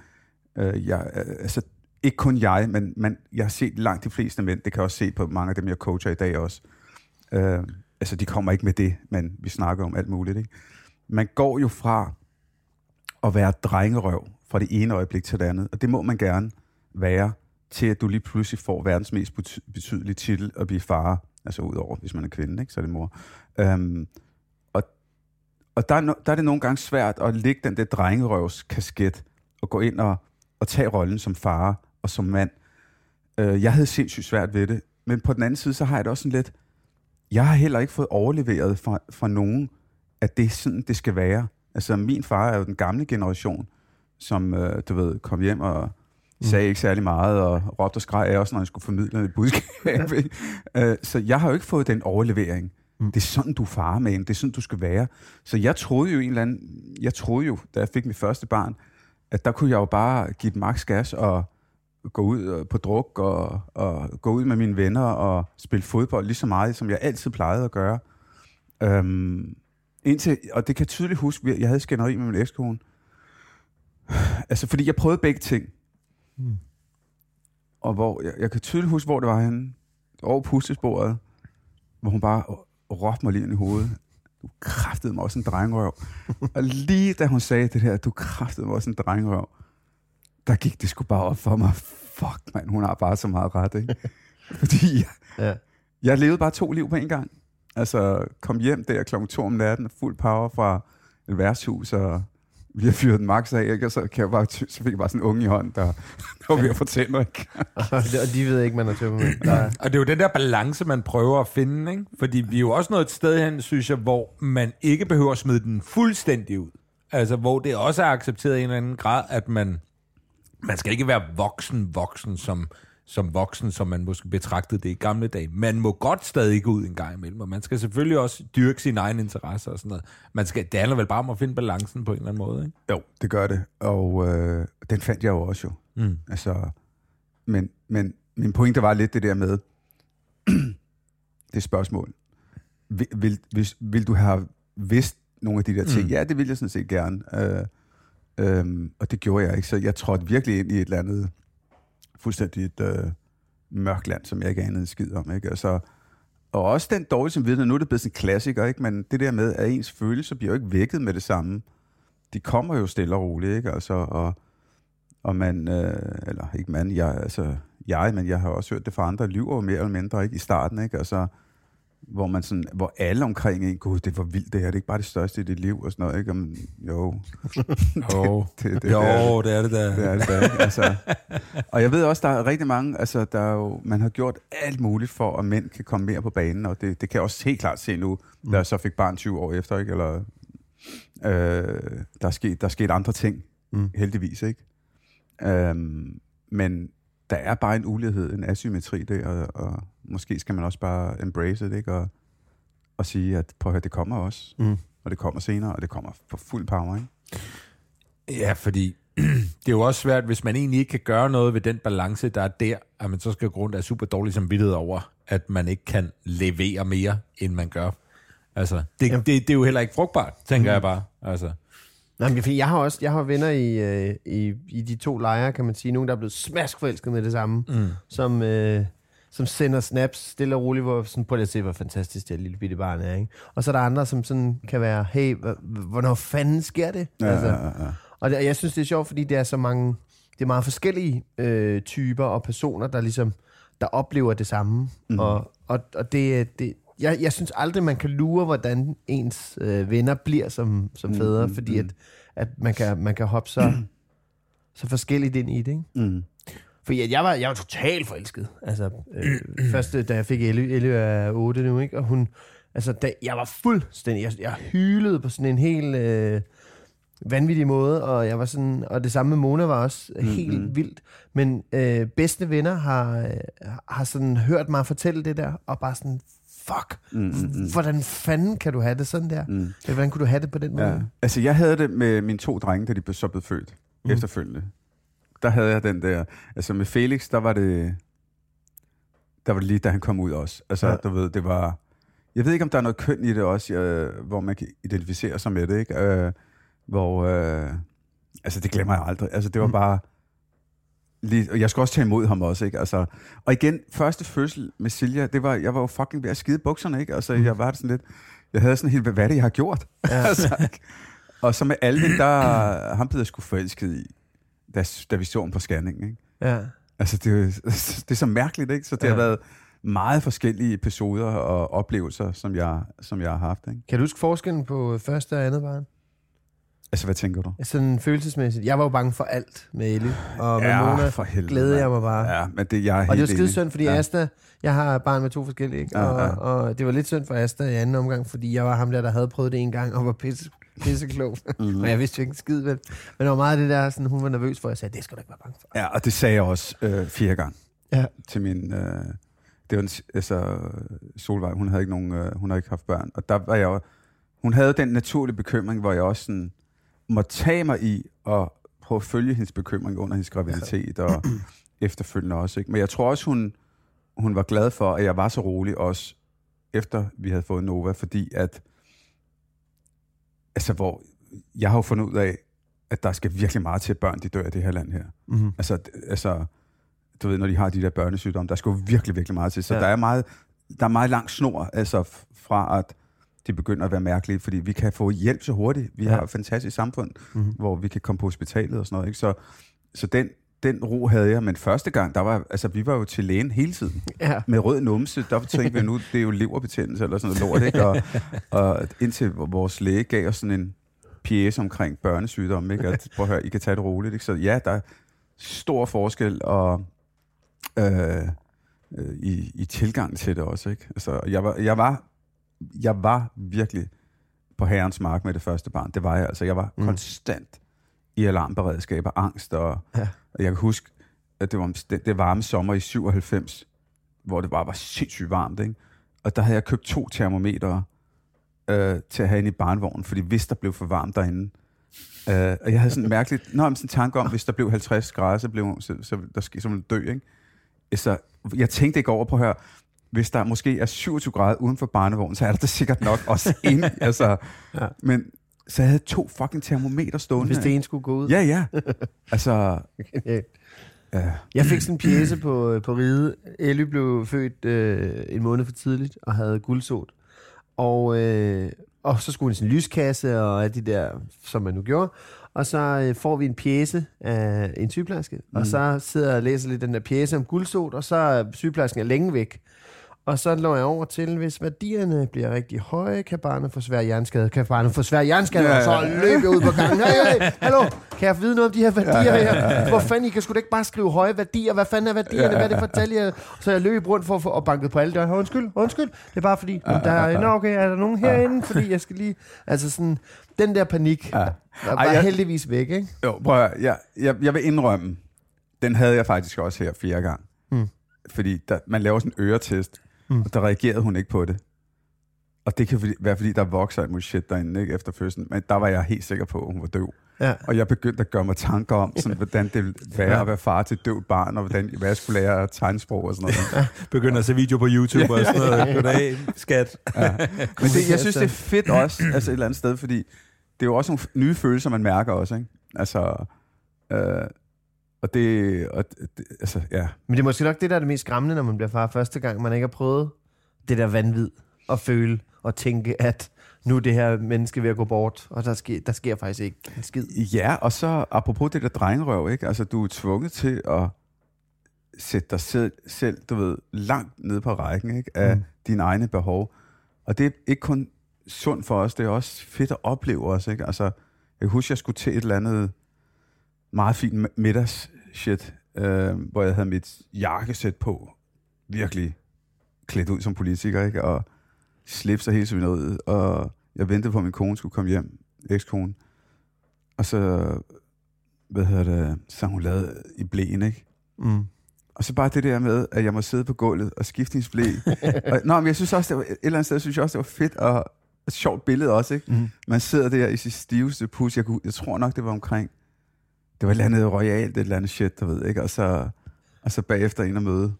Øh, jeg, altså, ikke kun jeg, men man, jeg har set langt de fleste mænd. Det kan jeg også se på mange af dem, jeg coacher i dag også. Øh, altså, de kommer ikke med det, men vi snakker om alt muligt, ikke? Man går jo fra at være drengerøv fra det ene øjeblik til det andet, og det må man gerne være, til at du lige pludselig får verdens mest betydelige titel at blive far, altså udover, hvis man er kvinde, ikke? Så er det mor. Øhm, og og der, er no, der er det nogle gange svært at lægge den der drengerøvskasket og gå ind og, og tage rollen som far og som mand. Øh, jeg havde sindssygt svært ved det, men på den anden side, så har jeg det også sådan lidt, jeg har heller ikke fået overleveret fra, fra nogen, at det er sådan, det skal være. Altså, min far er jo den gamle generation, som, øh, du ved, kom hjem og sagde ikke særlig meget, og råbte og skreg af også, når han skulle formidle et budskab. Ja. Så jeg har jo ikke fået den overlevering. Mm. Det er sådan, du er far, man. Det er sådan, du skal være. Så jeg troede jo en eller anden... Jeg troede jo, da jeg fik mit første barn, at der kunne jeg jo bare give et maks gas og gå ud på druk, og, og gå ud med mine venner og spille fodbold lige så meget, som jeg altid plejede at gøre. Øhm, indtil, og det kan jeg tydeligt huske, jeg havde skænderi med min ekskone. Altså, fordi jeg prøvede begge ting. Mm. Og hvor, jeg, jeg kan tydeligt huske, hvor det var henne, over pussesporet, hvor hun bare råbte mig lige ind i hovedet. Du kræftede mig også en drengerøv. Og lige da hun sagde det her, du kræftede mig også en drengerøv, der gik det sgu bare op for mig. Fuck, mand, hun har bare så meget ret, ikke? Fordi jeg, ja. jeg levede bare to liv på en gang. Altså, kom hjem der klokken to om natten, fuld power fra et værtshus, og vi har fyret en max af, ikke? Og så, kan jeg bare, så fik jeg bare sådan en unge i hånden, der, der var ved at få tænder, ikke? Og de ved ikke, man er tømmermænd. Og det er jo den der balance, man prøver at finde, ikke? Fordi vi er jo også nået et sted hen, synes jeg, hvor man ikke behøver at smide den fuldstændig ud. Altså, hvor det også er accepteret i en eller anden grad, at man, man skal ikke være voksen, voksen som, som voksen, som man måske betragtede det i gamle dage. Man må godt stadig gå ud en gang imellem, og man skal selvfølgelig også dyrke sine egne interesser og sådan noget. Man skal, det handler vel bare om at finde balancen på en eller anden måde, ikke? Jo, det gør det, og øh, den fandt jeg jo også jo. Mm. Altså, men, men min pointe var lidt det der med, det spørgsmål. Vil, vil, hvis, vil du have vidst nogle af de der ting? Mm. Ja, det ville jeg sådan set gerne, øh, øh, og det gjorde jeg ikke, så jeg trådte virkelig ind i et eller andet fuldstændig et øh, mørkt land, som jeg ikke anede en skid om, ikke? Altså, og også den dårlige samvittighed, nu er det blevet sådan en klassiker, ikke? Men det der med, at ens følelser bliver jo ikke vækket med det samme. De kommer jo stille og roligt, ikke? Altså, og, og man, øh, eller ikke man, jeg, altså jeg, men jeg har også hørt det fra andre, lyver mere eller mindre, ikke? I starten, ikke? Altså, hvor man sådan, hvor alle omkring en, gud, det var vildt det her, det er ikke bare det største i dit liv, og sådan noget, ikke? Men, jo. jo, det, det, det, jo det, det er det der. Det er det der, altså. Og jeg ved også, der er rigtig mange, altså, der er jo, man har gjort alt muligt for, at mænd kan komme mere på banen, og det, det kan jeg også helt klart se nu, da jeg så fik barn tyve år efter, ikke? Eller, øh, der er sket, der er sket andre ting, mm. heldigvis, ikke? Øhm, men der er bare en ulighed, en asymmetri der, og, og måske skal man også bare embrace it, ikke? Og, og sige, at prøv at høre, det kommer også, mm. og det kommer senere, og det kommer på fuld power, ikke? Ja, fordi det er jo også svært, hvis man egentlig ikke kan gøre noget ved den balance, der er der, at man så skal grund af super dårlig samvittighed over, at man ikke kan levere mere, end man gør. Altså, det, ja. det, det er jo heller ikke frugtbart, tænker mm. jeg bare, altså. Jamen, jeg har også jeg har venner i, øh, i, i de to lejre, kan man sige. Nogen, der er blevet smaskforelsket med det samme, mm. som, øh, som sender snaps stille og roligt, hvor sådan, prøv lige at se, hvor fantastisk det lille bitte barn er, ikke? Og så er der andre, som sådan kan være, hey, hvornår fanden sker det? Ja, altså, ja, ja. Og det, jeg synes, det er sjovt, fordi det er så mange, det er meget forskellige øh, typer og personer, der ligesom, der oplever det samme. Mm. Og, og, og det, det jeg, jeg synes aldrig, man kan lure, hvordan ens øh, venner bliver som, som fædre, mm, fordi mm. At, at man kan, man kan hoppe så, så forskelligt ind i det, ikke? Mm. Fordi jeg var, jeg var totalt forelsket. Altså, øh, første, da jeg fik Ellie, Ellie er otte nu, ikke? Og hun, altså, da, jeg var fuldstændig, jeg, jeg hylede på sådan en helt øh, vanvittig måde, og jeg var sådan, og det samme med Mona var også mm-hmm. helt vildt. Men øh, bedste venner har, har sådan hørt mig fortælle det der, og bare sådan, fuck, mm-hmm. hvordan fanden kan du have det sådan der? Mm. Hvordan kunne du have det på den måde? Ja. Altså, jeg havde det med mine to drenge, da de så blev født, mm. efterfølgende. Der havde jeg den der, altså med Felix, der var det, der var det lige, da han kom ud også. Altså, ja. Du ved, det var, jeg ved ikke, om der er noget køn i det også, øh, hvor man kan identificere sig med det, ikke? Øh, hvor, øh, altså det glemmer jeg aldrig. Altså det var bare, lige, og jeg skulle også tage imod ham også, ikke? Altså, og igen, første fødsel med Silja, det var, jeg var jo fucking ved at skide bukserne, ikke? Altså, jeg var sådan lidt, jeg havde sådan helt, hvad er det, jeg har gjort? Ja. Altså, og så med Alvin, der, ham blev jeg sgu forelsket i. Da, da vi så om på scanningen, ikke? Ja. Altså, det, det er så mærkeligt, ikke? Så det ja. Har været meget forskellige episoder og oplevelser, som jeg, som jeg har haft, ikke? Kan du huske forskellen på første og andet barn? Altså, hvad tænker du? Sådan følelsesmæssigt. Jeg var jo bange for alt med Ellie, og med ja, Mona for helvede, glædede jeg mig bare. Ja, men det jeg er helt og det var skide synd, fordi ja. Asta, jeg har barn med to forskellige, ikke? Og, ja, ja. og det var lidt synd for Asta i anden omgang, fordi jeg var ham der, der havde prøvet det en gang, og var pisse. Pisseklog. Mm-hmm. Men jeg vidste jo ikke en skid, men det var meget det der, sådan, hun var nervøs for, jeg sagde, det skal du ikke være bange for. Ja, og det sagde jeg også øh, fire gange. Ja. Til min, øh, det var en, altså, Solvej, hun havde ikke nogen, øh, hun havde ikke haft børn, og der var jeg jo, hun havde den naturlige bekymring, hvor jeg også sådan, måtte tage mig i, og prøve at følge hendes bekymring under hendes graviditet, ja. Og efterfølgende også, ikke? Men jeg tror også, hun, hun var glad for, at jeg var så rolig også, efter vi havde fået Nova, fordi at, altså, hvor jeg har jo fundet ud af, at der skal virkelig meget til, at børn de dør i det her land her. Mm-hmm. Altså, altså, du ved, når de har de der børnesygdomme, der skal jo virkelig, virkelig meget til. Så ja. der er meget, der er meget lang snor, altså fra at de begynder at være mærkelige, fordi vi kan få hjælp så hurtigt. Vi ja. Har et fantastisk samfund, mm-hmm. hvor vi kan komme på hospitalet og sådan noget, ikke? Så, så den, den ro havde jeg, men første gang, der var, altså, vi var jo til lægen hele tiden. Ja. Med rød numse, der tænkte vi nu, det er jo leverbetændelse eller sådan noget lort, ikke? Og, og indtil vores læge gav os sådan en pjæse omkring børnesygdomme, ikke? Og prøv at høre, I kan tage det roligt, ikke? Så ja, der er stor forskel og, øh, øh, i, i tilgang til det også, ikke? Altså, jeg var, jeg var, jeg var virkelig på herrens mark med det første barn. Det var jeg, altså, jeg var mm. konstant i alarmberedskab og angst, og, ja. Og jeg kan huske, at det var det, det varme sommer i syvoghalvfems, hvor det bare var sindssygt varmt, ikke? Og der havde jeg købt to termometer øh, til at have inde i barnevognen, fordi hvis der blev for varmt derinde, øh, og jeg havde sådan en mærkelig sådan en tanke om, hvis der blev halvtreds grader, så blev så, så der så ville dø, ikke? Så jeg tænkte ikke over på at høre, hvis der måske er syvogtyve grader uden for barnevognen, så er der det sikkert nok også inde, altså, ja. Men så jeg havde to fucking termometer stående. Hvis det ene skulle gå ud. Ja, ja. Altså, okay. ja. Jeg fik sådan en pjæse på, på ride. Ellie blev født øh, en måned for tidligt, og havde guldsot. Og, øh, og så skulle hun i sin lyskasse, og alt de der, som man nu gjorde. Og så øh, får vi en pjæse af en sygeplejerske. Mm. Og så sidder jeg og læser lidt den der pjæse om guldsot, og så er sygeplejersken er længe væk. Og så når jeg over til, hvis værdierne bliver rigtig høje, kan barnet få svær hjerneskade. Kan barnet få svær hjerneskade, ja, ja, ja. Og så løber jeg ud på gangen. Hey, hey, hallo, kan jeg vide noget om de her værdier her? Hvor fanden, I kan sgu da ikke bare skrive høje værdier? Hvad fanden er værdierne? Hvad er det for tal, jeg? Så jeg løb rundt for at få og banket på alle døren. Undskyld, undskyld. Det er bare fordi, ja, der er, nå okay, er der nogen herinde? Fordi jeg skal lige, altså sådan, den der panik, ja. Der var Ej, jeg, heldigvis væk, ikke? Jo, prøv at, jeg, jeg, jeg vil indrømme, den havde jeg faktisk også her fire gange. Hmm. Fordi der, man laver sådan en øretest. Mm. Og der reagerede hun ikke på det. Og det kan være, fordi der vokser et shit derinde, ikke, efter fødslen. Men der var jeg helt sikker på, at hun var døv. Ja. Og jeg begyndte at gøre mig tanker om, sådan, hvordan det ville være ja. At være far til et døvt barn, og hvordan, hvad jeg skulle lære tegnsprog og sådan noget. Begynder at se video på YouTube ja. Og sådan noget. Goddag, skat. Ja. Men det, jeg synes, det er fedt også, altså et eller andet sted, fordi det er jo også nogle nye følelser, man mærker også, ikke? Altså... Øh, Og det, og det, altså, ja. Men det er måske nok det, der er det mest skræmmende, når man bliver far første gang, man ikke har prøvet det der vanvid at føle og tænke, at nu er det her menneske ved at gå bort, og der sker, der sker faktisk ikke en skid. Ja, og så apropos det der drengerøv, ikke? Altså, du er tvunget til at sætte dig selv, selv du ved, langt ned på rækken, ikke? Af mm. dine egne behov. Og det er ikke kun sundt for os, det er også fedt at opleve os, ikke? Altså, jeg husker, jeg skulle til et eller andet meget fint middags shit øh, hvor jeg havde mit jakkesæt på, virkelig klædt ud som politiker, ikke? Og slipser helt sådan noget, og jeg ventede på, at min kone skulle komme hjem, ekskone, og så, hvad hedder det, så hun lavede i blæen, ikke? Mm. Og så bare det der med, at jeg må sidde på gulvet og skifte hendes blæ. Og, nå, men jeg synes også, det var, et eller andet sted, synes jeg også, det var fedt og et sjovt billede også, ikke? Mm. Man sidder der i sit stiveste pus. Jeg, kunne, jeg tror nok, det var omkring, det var et eller andet royalt, et eller andet shit, der ved, ikke? Og så, og så bagefter ind og møde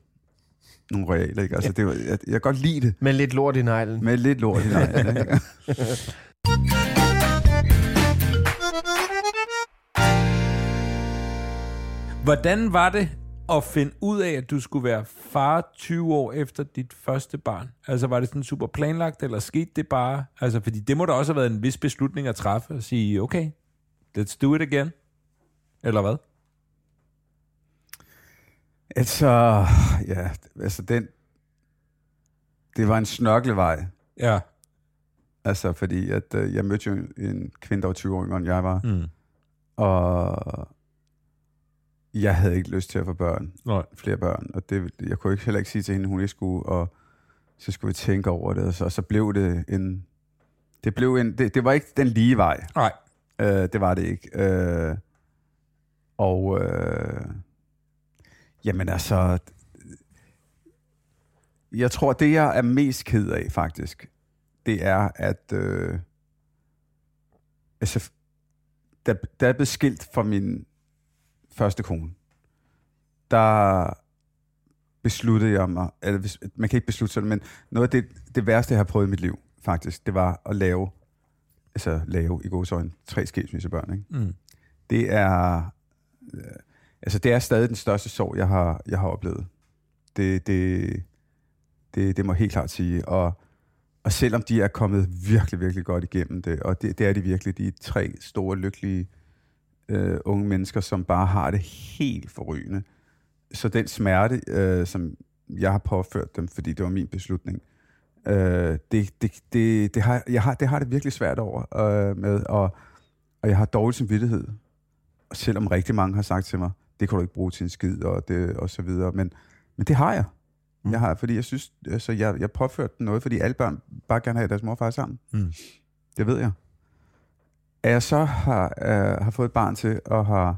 nogle royaler, ikke? Altså, det var, jeg, jeg godt lide det. Med lidt lort i neglen. Med lidt lort i neglen, ikke? Hvordan var det at finde ud af, at du skulle være far tyve år efter dit første barn? Altså, var det sådan super planlagt, eller skete det bare? Altså, fordi det må da også have været en vis beslutning at træffe, og sige, okay, let's do it again. Eller hvad? Altså, ja, altså den, det var en snørklevej. Ja. Altså, fordi at, øh, jeg mødte jo en, en kvinde, der var tyve år yngre, end jeg var. Mm. Og jeg havde ikke lyst til at få børn. Nej. Flere børn. Og det, jeg kunne ikke, heller ikke sige til hende, hun ikke skulle, og så skulle vi tænke over det. Og så, og så blev det en... Det, blev en det, det var ikke den lige vej. Nej. Øh, det var det ikke. Øh, og... Øh, jamen altså... Jeg tror, det jeg er mest ked af, faktisk, det er, at... Øh, altså... Da, da jeg blev skilt fra min... første kone, der besluttede jeg mig, altså man kan ikke beslutte sådan, men noget af det, det værste, jeg har prøvet i mit liv, faktisk, det var at lave, altså lave i gåseøjne, tre skilsmissebørn, ikke? Mm. Det er, altså det er stadig den største sorg, jeg har, jeg har oplevet. Det, det, det, det må jeg helt klart sige, og, og selvom de er kommet virkelig, virkelig godt igennem det, og det, det er de virkelig, de er tre store, lykkelige, Uh, unge mennesker, som bare har det helt forrygende. Så den smerte, uh, som jeg har påført dem, fordi det var min beslutning, uh, det, det, det, det, har, jeg har, det har det virkelig svært over uh, med, og, og jeg har dårlig samvittighed. Og selvom rigtig mange har sagt til mig, det kan du ikke bruge til en skid, og, det, og så videre, men, men det har jeg. Mm. Jeg har, fordi jeg synes, altså, jeg, jeg påførte noget, fordi alle børn bare gerne har deres mor og far sammen. Mm. Det ved jeg. At jeg så har, øh, har fået et barn til, og har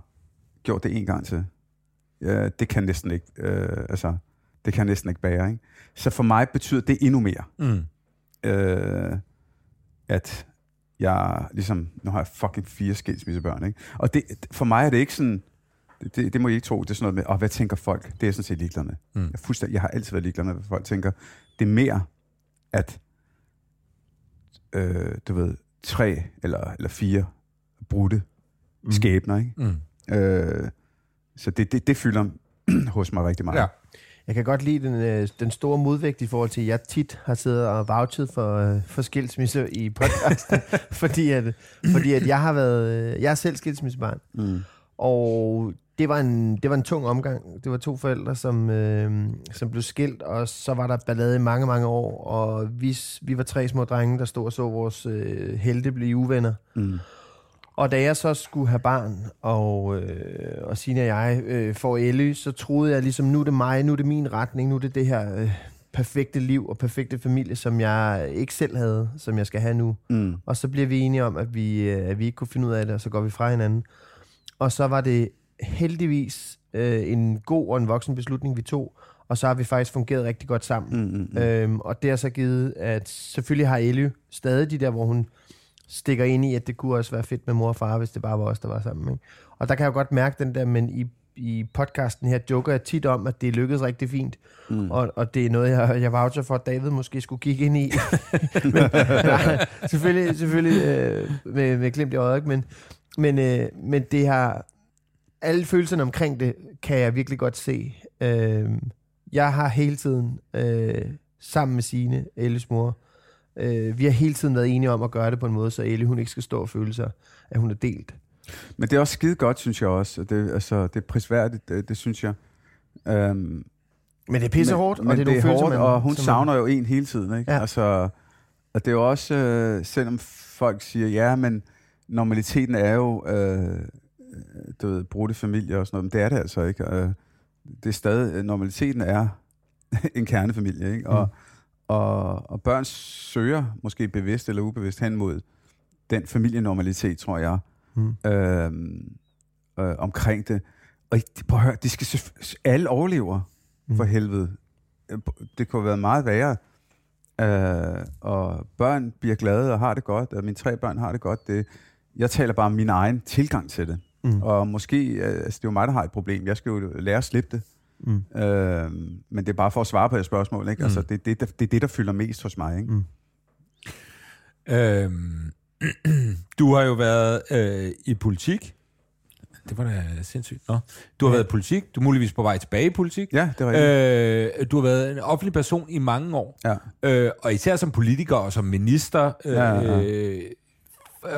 gjort det en gang til, øh, det kan næsten ikke, øh, altså, det kan næsten ikke bære, ikke? Så for mig betyder det endnu mere, mm. øh, at jeg ligesom, nu har jeg fucking fire skilsmissebørn, ikke? Og det, for mig er det ikke sådan, det, det må I ikke tro, det er sådan noget med, åh, hvad tænker folk? Det er jeg sådan set ligeglad med. Mm. Jeg, fuldstændig, jeg har altid været ligeglad med, hvad folk tænker. Det er mere, at, øh, du ved, tre eller, eller fire brudte mm. skæbner, ikke? Mm. Øh, så det, det, det fylder hos mig rigtig meget. Ja. Jeg kan godt lide den, den store modvægt i forhold til, at jeg tit har siddet og vouchet for, for skilsmisse i podcasten, fordi, at, fordi at jeg har været, jeg er selv skilsmissebarn, mm. og det var, en, det var en tung omgang. Det var to forældre, som, øh, som blev skilt, og så var der ballade i mange, mange år. Og vi, vi var tre små drenge, der stod og så vores øh, helte blive uvenner. Mm. Og da jeg så skulle have barn, og, øh, og Signe og jeg øh, får Ellie, så troede jeg ligesom, nu er det mig, nu er det min retning, nu er det det her øh, perfekte liv og perfekte familie, som jeg ikke selv havde, som jeg skal have nu. Mm. Og så bliver vi enige om, at vi, øh, at vi ikke kunne finde ud af det, og så går vi fra hinanden. Og så var det... heldigvis øh, en god og en voksen beslutning, vi tog, og så har vi faktisk fungeret rigtig godt sammen. Mm, mm, mm. Øhm, og det har så givet, at selvfølgelig har Ellie stadig de der, hvor hun stikker ind i, at det kunne også være fedt med mor og far, hvis det bare var os, der var sammen. Ikke? Og der kan jeg jo godt mærke den der, men i, i podcasten her joker jeg tit om, at det lykkedes rigtig fint, mm. og, og det er noget, jeg, jeg voucher for, at David måske skulle kigge ind i. Men, nej, selvfølgelig selvfølgelig øh, med, med glimt i øjet, men, men, øh, men det har... Alle følelserne omkring det, kan jeg virkelig godt se. Øh, jeg har hele tiden, øh, sammen med Signe, Elles mor, øh, vi har hele tiden været enige om at gøre det på en måde, så Elle, hun ikke skal stå og føle sig, at hun er delt. Men det er også skide godt, synes jeg også. Det, altså, det er prisværdigt, det, det synes jeg. Øhm, men det er pisse hårdt, og det er, det er hårdt, man, og hun savner man... jo en hele tiden, ikke? Ja. Altså, og det er jo også, øh, selvom folk siger, ja, men normaliteten er jo... Øh, du ved, brudte familier og sådan noget, men det er det altså ikke. Det er stadig, normaliteten er en kernefamilie, ikke? Og, mm. og, og børn søger, måske bevidst eller ubevidst, hen mod den familienormalitet, tror jeg, mm. øhm, øh, omkring det. Og prøv at høre, de skal, alle overlever, mm. for helvede. Det kunne have været meget værre. Øh, og børn bliver glade og har det godt, og mine tre børn har det godt. Det, jeg taler bare om min egen tilgang til det. Mm. Og måske, altså det er jo mig, der har et problem. Jeg skal jo lære at slippe det. Mm. Øh, men det er bare for at svare på et spørgsmål, ikke? Mm. Altså, det, det, det, det er det, der fylder mest hos mig, ikke? Mm. Øhm, du har jo været øh, i politik. Det var da sindssygt. Nå. Du har ja. været i politik. Du er muligvis på vej tilbage i politik. Ja, det var jeg. Øh, du har været en offentlig person i mange år. Ja. Øh, og især som politiker og som minister. Øh, ja, ja, ja.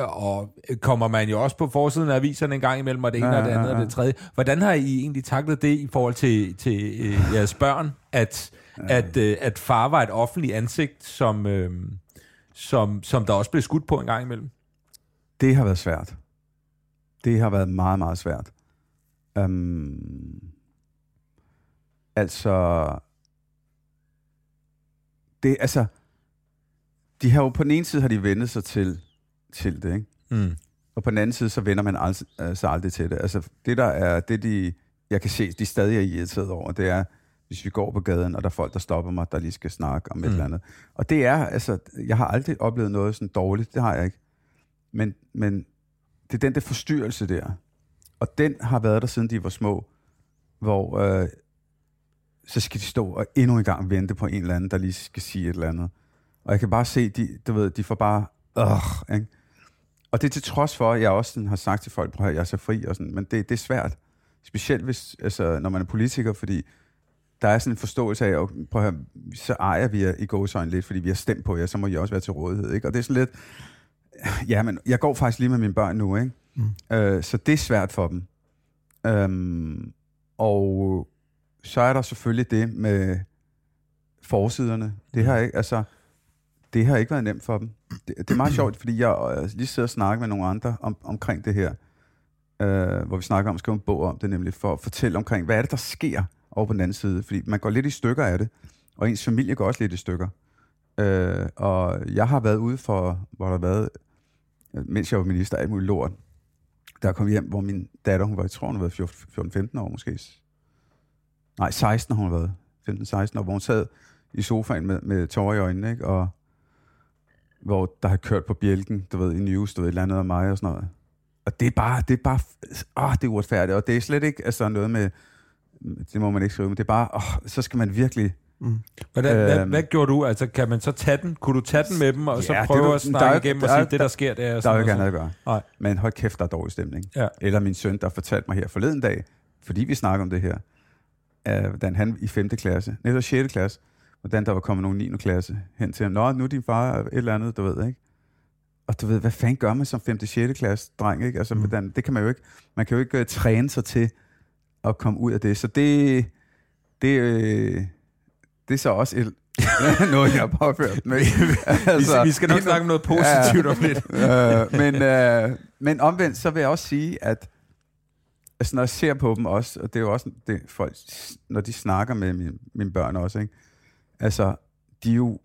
Og kommer man jo også på forsiden af aviserne en gang imellem, og det ene ja, ja, ja. og det andet og det tredje. Hvordan har I egentlig taklet det i forhold til, til øh, jeres børn, at, ja. at, øh, at far var et offentligt ansigt, som, øh, som, som der også blev skudt på en gang imellem? Det har været svært. Det har været meget, meget svært. Um, altså, det, altså, de har jo, på den ene side har de vendt sig til, til det, ikke? Mm. Og på den anden side, så vender man altså, altså aldrig til det. Altså, det der er, det de, jeg kan se, de stadig er irriteret over, det er, hvis vi går på gaden, og der er folk, der stopper mig, der lige skal snakke om et mm. eller andet. Og det er, altså, jeg har aldrig oplevet noget sådan dårligt, det har jeg ikke. Men, men, det er den der forstyrrelse der. Og den har været der, siden de var små, hvor øh, så skal de stå og endnu en gang vente på en eller anden, der lige skal sige et eller andet. Og jeg kan bare se, de, du ved, de får bare... Øh, ikke? Og det er til trods for, at jeg også sådan, har sagt til folk, prøv at jeg er så fri, og sådan, men det, det er svært. Specielt hvis, altså, når man er politiker, fordi der er sådan en forståelse af, okay, prøv at høre, så ejer vi i gåseøjne lidt, fordi vi har stemt på jer, så må I også være til rådighed. Ikke? Og det er sådan lidt... Ja, men jeg går faktisk lige med mine børn nu, ikke? Mm. Øh, så det er svært for dem. Øhm, og så er der selvfølgelig det med forsiderne. Det har ikke, altså, det har ikke været nemt for dem. Det, det er meget sjovt, fordi jeg lige sidder og snakker med nogle andre om, omkring det her, øh, hvor vi snakker om at skrive en bog om det, nemlig for at fortælle omkring, hvad er det, der sker over på den anden side? Fordi man går lidt i stykker af det, og ens familie går også lidt i stykker. Øh, og jeg har været ude for, hvor der har været, mens jeg var minister, alt muligt lort. Der kom hjem, hvor min datter, hun var, jeg tror, hun var fjorten femten år måske. Nej, seksten hun har været. femten seksten år, hvor hun sad i sofaen med, med tårer i øjnene, ikke? Og hvor der har kørt på bjælken, du ved, i news, du ved, et eller andet af mig og sådan noget. Og det er bare, det er bare, åh, det er uretfærdigt. Og det er slet ikke altså noget med, det må man ikke skrive, men det er bare, åh, så skal man virkelig... Mm. Hvordan, øhm, hvad, hvad gjorde du? Altså, kan man så tage den? Kunne du tage den med dem, og ja, så prøve du, at snakke jo, igennem og sige, der, det der sker, det er sådan? Der er jo ikke andet at gøre. Nej. Men hold kæft, der er dårlig stemning. Ja. Eller min søn, der fortalte mig her forleden dag, fordi vi snakker om det her, øh, hvordan han i femte klasse, eller sjette klasse, hvordan der var kommet nogle niende klasse hen til ham. Nå, nu er din far et eller andet, du ved, ikke? Og du ved, hvad fanden gør man som femte sjette klasse dreng, ikke? Altså, mm. hvordan, det kan man jo ikke. Man kan jo ikke uh, træne sig til at komme ud af det. Så det... det øh, det er så også et, noget, jeg har påført. Men, altså, vi skal nok snakke om noget positivt ja, om lidt. øh, men, øh, men omvendt, så vil jeg også sige, at altså, når jeg ser på dem også, og det er jo også det, folk, når de snakker med mine, mine børn også, ikke? Altså, de er, jo,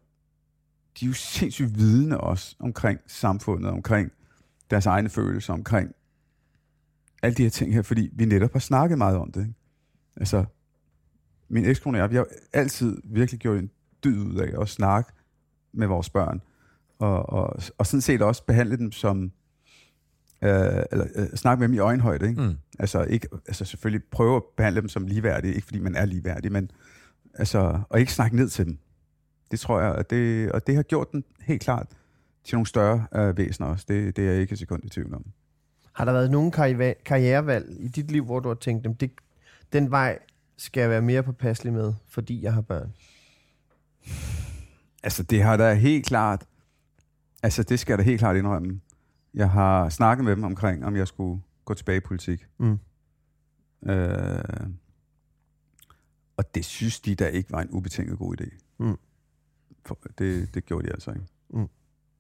de er jo sindssygt vidende også omkring samfundet, omkring deres egne følelser, omkring alle de her ting her, fordi vi netop har snakket meget om det. Ikke? Altså, min ekskone og jeg, vi har altid virkelig gjort en dyd ud af at snakke med vores børn, og, og, og sådan set også behandle dem som, øh, eller øh, snakke med dem i øjenhøjde, ikke? Mm. Altså, ikke, altså selvfølgelig prøve at behandle dem som ligeværdige, ikke fordi man er ligeværdig, men altså, og ikke snakke ned til dem. Det tror jeg, og det, og det har gjort den helt klart til nogle større øh, væsener også. Det, det er jeg ikke et sekund i tvivl om. Har der været nogen karri- karrierevalg i dit liv, hvor du har tænkt, jamen, det, den vej skal jeg være mere påpasselig med, fordi jeg har børn? Altså, det har da helt klart... Altså, det skal jeg da helt klart indrømme. Jeg har snakket med dem omkring, om jeg skulle gå tilbage i politik. Mm. Øh, og det synes de da ikke var en ubetinget god idé. Mm. For det, det gjorde de altså ikke. Mm.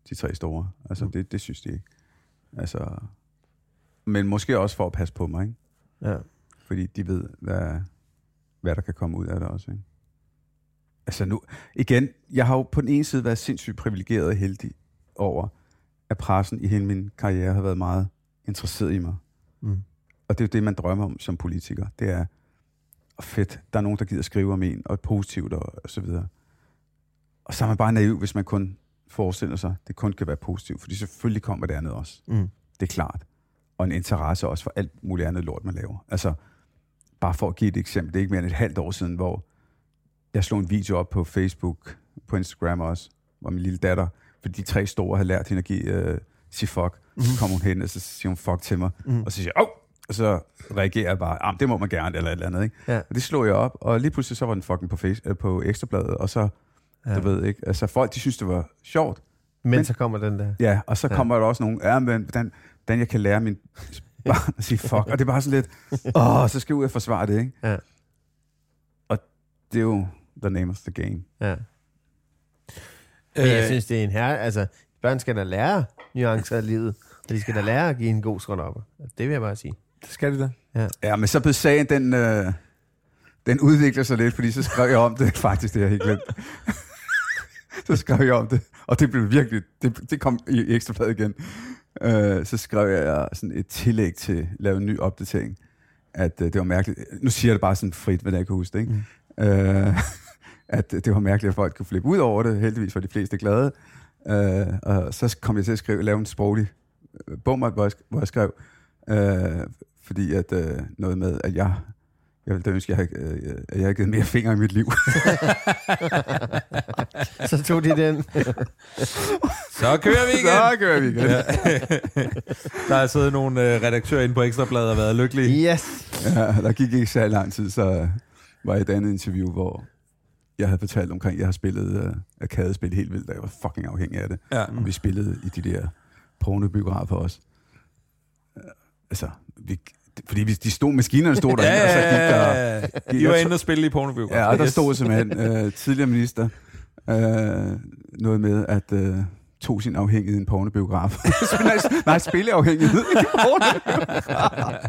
De tre store. Altså, mm. det, det synes de ikke. Altså... Men måske også for at passe på mig, ikke? Ja. Fordi de ved, hvad, hvad der kan komme ud af det også, ikke? Altså nu, igen, jeg har jo på den ene side været sindssygt privilegeret og heldig over, at pressen i hele min karriere har været meget interesseret i mig. Mm. Og det er jo det, man drømmer om som politiker. Det er fedt. Der er nogen, der gider skrive om en, og positivt og, og så videre. Og så er man bare naiv, hvis man kun forestiller sig, det kun kan være positivt. Fordi selvfølgelig kommer det andet også. Mm. Det er klart. Og en interesse også for alt muligt andet lort, man laver. Altså, bare for at give et eksempel. Det er ikke mere end et halvt år siden, hvor jeg slog en video op på Facebook, på Instagram også, hvor min lille datter, fordi de tre store havde lært hende at give uh, sig fuck. Mm. Så kom hun hen, og så siger hun fuck til mig. Mm. Og så siger jeg, åh! Og så reagerer jeg bare, ah, det må man gerne, eller et eller andet, ikke? Ja. Og det slog jeg op, og lige pludselig så var den fucking på, face, på Ekstrabladet, og så, ja. Du ved ikke, altså folk, de synes, det var sjovt. Men, men så kommer den der. Ja, og så ja. Kommer der også nogen, ja, men hvordan, hvordan jeg kan lære min barn at sige fuck, og det er bare sådan lidt, åh, så skal jeg ud og forsvare det, ikke? Ja. Og det er jo the name of the game. Ja. Men jeg synes, det er en herre, altså, børn skal da lære nuancer af livet, og de skal da lære at give en god skråt op. Det vil jeg bare sige. Det skal de da. Ja, ja, men så blev sagen, den, øh, den udvikler sig lidt, fordi så skrev jeg om det. Faktisk, det har jeg helt glemt. Så skrev jeg om det, og det blev virkelig, det, det kom i Ekstrabladet igen. Øh, så skrev jeg sådan et tillæg til, lave en ny opdatering, at øh, det var mærkeligt. Nu siger jeg det bare sådan frit, hvad jeg kan huske det, ikke? Mm. Øh, at det var mærkeligt, at folk kunne flippe ud over det. Heldigvis var de fleste glade. Øh, og så kom jeg til at skrive, lave en sproglig bummer, hvor jeg, hvor jeg skrev... Øh, fordi at øh, noget med, at jeg, jeg ville da ønske, at jeg, øh, at jeg havde givet mere fingre i mit liv. Så tog de den. Så kører vi igen. Så kører vi igen. Ja. Der har siddet nogle øh, redaktører inde på Ekstrabladet og været lykkelige. Yes. Ja, der gik ikke særlig lang tid, så var jeg et andet interview, hvor jeg havde fortalt omkring, at jeg har spillet øh, arkadespil helt vildt, og jeg var fucking afhængig af det. Ja. Og vi spillede i de der pornobiografer for os. Altså, vi, fordi vi, de stod, maskinerne stod derinde, ja, og så gik der... Gik, I var inde og spille i pornobiografen. Ja, og der stod simpelthen øh, tidligere minister øh, noget med, at øh, tog sin afhængighed i en pornobiograf. nej, nej spilleafhængighed i en pornobiograf.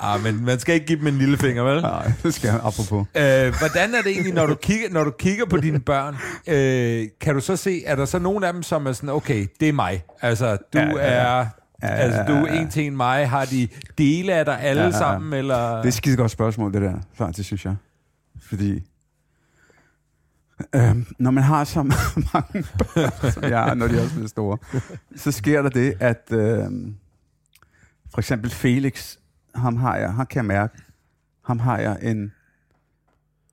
Ah, men man skal ikke give dem en lillefinger, vel? Nej, det skal jeg, apropos. Øh, hvordan er det egentlig, når du kigger, når du kigger på dine børn, øh, kan du så se, er der så nogen af dem, som er sådan, okay, det er mig. Altså, du ja, ja. er... Ja, altså, du er ja, ja. en til en mig. Har de dele af dig alle ja, ja. sammen, eller...? Det er et skide godt spørgsmål, det der, faktisk, synes jeg. Fordi... Øh, når man har så mange børn, som jeg er, når de også bliver store, så sker der det, at... Øh, for eksempel Felix, ham har jeg, ham kan jeg mærke, ham har jeg en,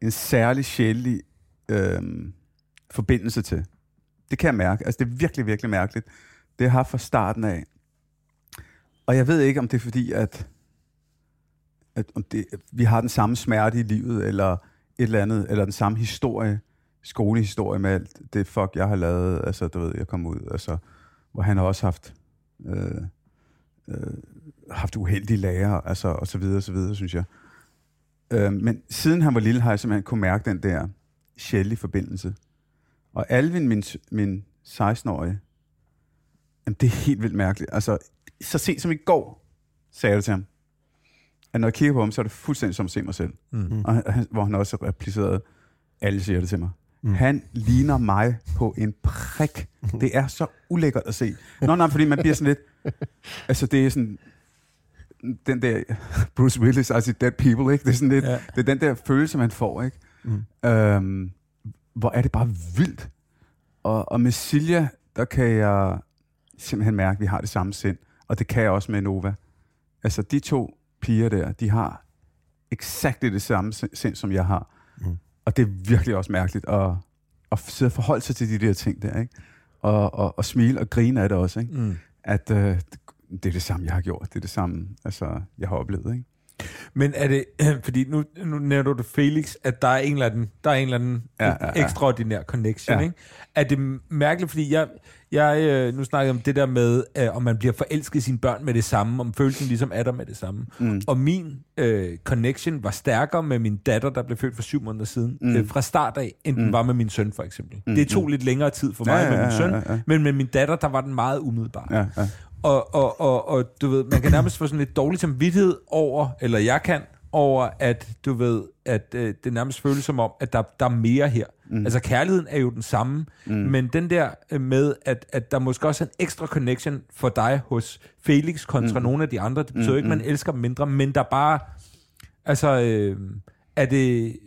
en særlig sjældig øh, forbindelse til. Det kan jeg mærke. Altså, det er virkelig, virkelig mærkeligt. Det jeg har fra starten af. Og jeg ved ikke, om det er fordi, at, at om det, vi har den samme smerte i livet, eller et eller andet, eller den samme historie, skolehistorie med alt det fuck, jeg har lavet, altså du ved, jeg kom ud, altså, hvor han har også haft, øh, øh, haft uheldige lærere, altså, og så videre, og så videre, synes jeg. Øh, men siden han var lille, har jeg simpelthen kunne mærke den der sjældne forbindelse. Og Alvin, min, min seksten-årige, jamen, det er helt vildt mærkeligt, altså... Så sent som i går, sagde jeg til ham, at når jeg kigger på ham, så er det fuldstændig som at se mig selv. Mm-hmm. Og han, hvor han også replicerede, alle siger det til mig. Mm. Han ligner mig på en prik. Det er så ulækkert at se. Nå, nej, fordi man bliver sådan lidt... Altså, det er sådan... Den der... Bruce Willis, altså dead people, ikke? Det er sådan lidt... Ja. Det er den der følelse, man får, ikke? Mm. Øhm, hvor er det bare vildt. Og, og med Silja, der kan jeg simpelthen mærke, at vi har det samme sind. Og det kan jeg også med Nova. Altså, de to piger der, de har eksakt det samme sind, som jeg har. Mm. Og det er virkelig også mærkeligt at, at sidde og forholde sig til de der ting der, ikke? Og, og, og smile og grine af det også, ikke? Mm. At øh, det er det samme, jeg har gjort. Det er det samme, altså, jeg har oplevet, ikke? Men er det, fordi nu, nu nævner du Felix, at der er en eller anden, der er en eller anden ja, ja, ja. ekstraordinær connection, ja. Ikke? Er det mærkeligt, fordi jeg, Jeg, øh, nu snakker jeg om det der med, øh, om man bliver forelsket i sine børn med det samme, om følelsen ligesom er der med det samme. Mm. Og min øh, connection var stærkere med min datter, der blev født for syv måneder siden, mm. øh, fra start af, end den mm. var med min søn for eksempel. Mm. Det tog lidt længere tid for mig ja, ja, ja, med min søn, ja, ja. Men med min datter, der var den meget umiddelbar. Ja, ja. Og, og, og, og du ved, man kan nærmest få sådan lidt dårlig samvittighed over, eller jeg kan, over at, du ved, at øh, det nærmest føles som om, at der, der er mere her. Mm. Altså kærligheden er jo den samme, mm. men den der med, at, at der måske også er en ekstra connection for dig hos Felix kontra mm. nogle af de andre. Det betyder mm. ikke, man elsker mindre, men der bare... Altså... Øh, Er det,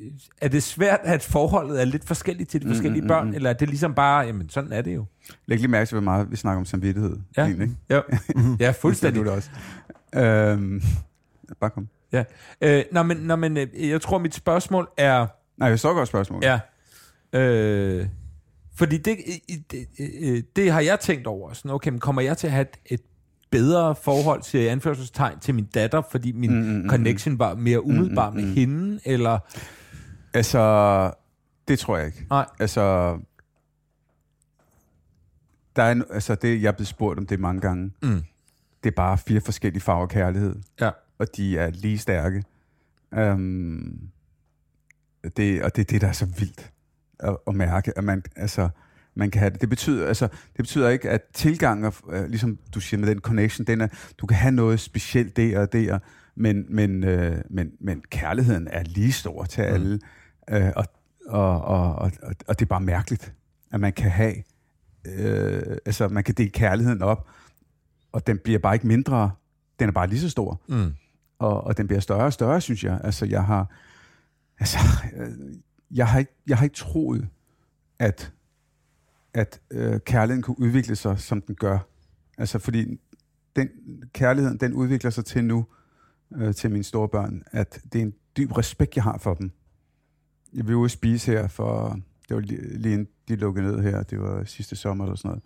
er det svært, at forholdet er lidt forskelligt til de forskellige mm, børn, mm, eller er det ligesom bare, jamen sådan er det jo? Læg lige mærke til, hvor meget vi snakker om samvittighed. Ja, egentlig, jo. Ja, fuldstændig. Det også. Øhm, bare kom. Ja. Øh, nå, men, nå, men jeg tror, mit spørgsmål er... Nej, jeg så godt spørgsmål. Ja. Øh, fordi det, det, det har jeg tænkt over. Sådan, okay, men kommer jeg til at have et bedre forhold til anførselstegn til min datter, fordi min mm, mm, connection var mere umiddelbar mm, mm, mm. med hende, eller... Altså, det tror jeg ikke. Nej. Altså, der er en, altså det, jeg er blevet spurgt om det mange gange, mm. det er bare fire forskellige farver kærlighed, ja. Og de er lige stærke. Um, det, og det er det, der er så vildt at, at mærke, at man... altså man kan have det. Det betyder, altså, det betyder ikke, at tilgangen, øh, ligesom du siger med den connection, den er, du kan have noget specielt der og der, men, men, øh, men, men kærligheden er lige stor til alle, mm. øh, og, og, og, og, og det er bare mærkeligt, at man kan have, øh, altså man kan dele kærligheden op, og den bliver bare ikke mindre, den er bare lige så stor, mm. og, og den bliver større og større, synes jeg. Altså jeg har, altså, jeg har ikke, jeg har ikke troet, at at øh, kærligheden kunne udvikle sig, som den gør. Altså, fordi den, kærligheden, den udvikler sig til nu, øh, til mine store børn, at det er en dyb respekt, jeg har for dem. Jeg vil jo spise her, for det var lige, lige inden de lukkede ned her, det var sidste sommer eller sådan noget,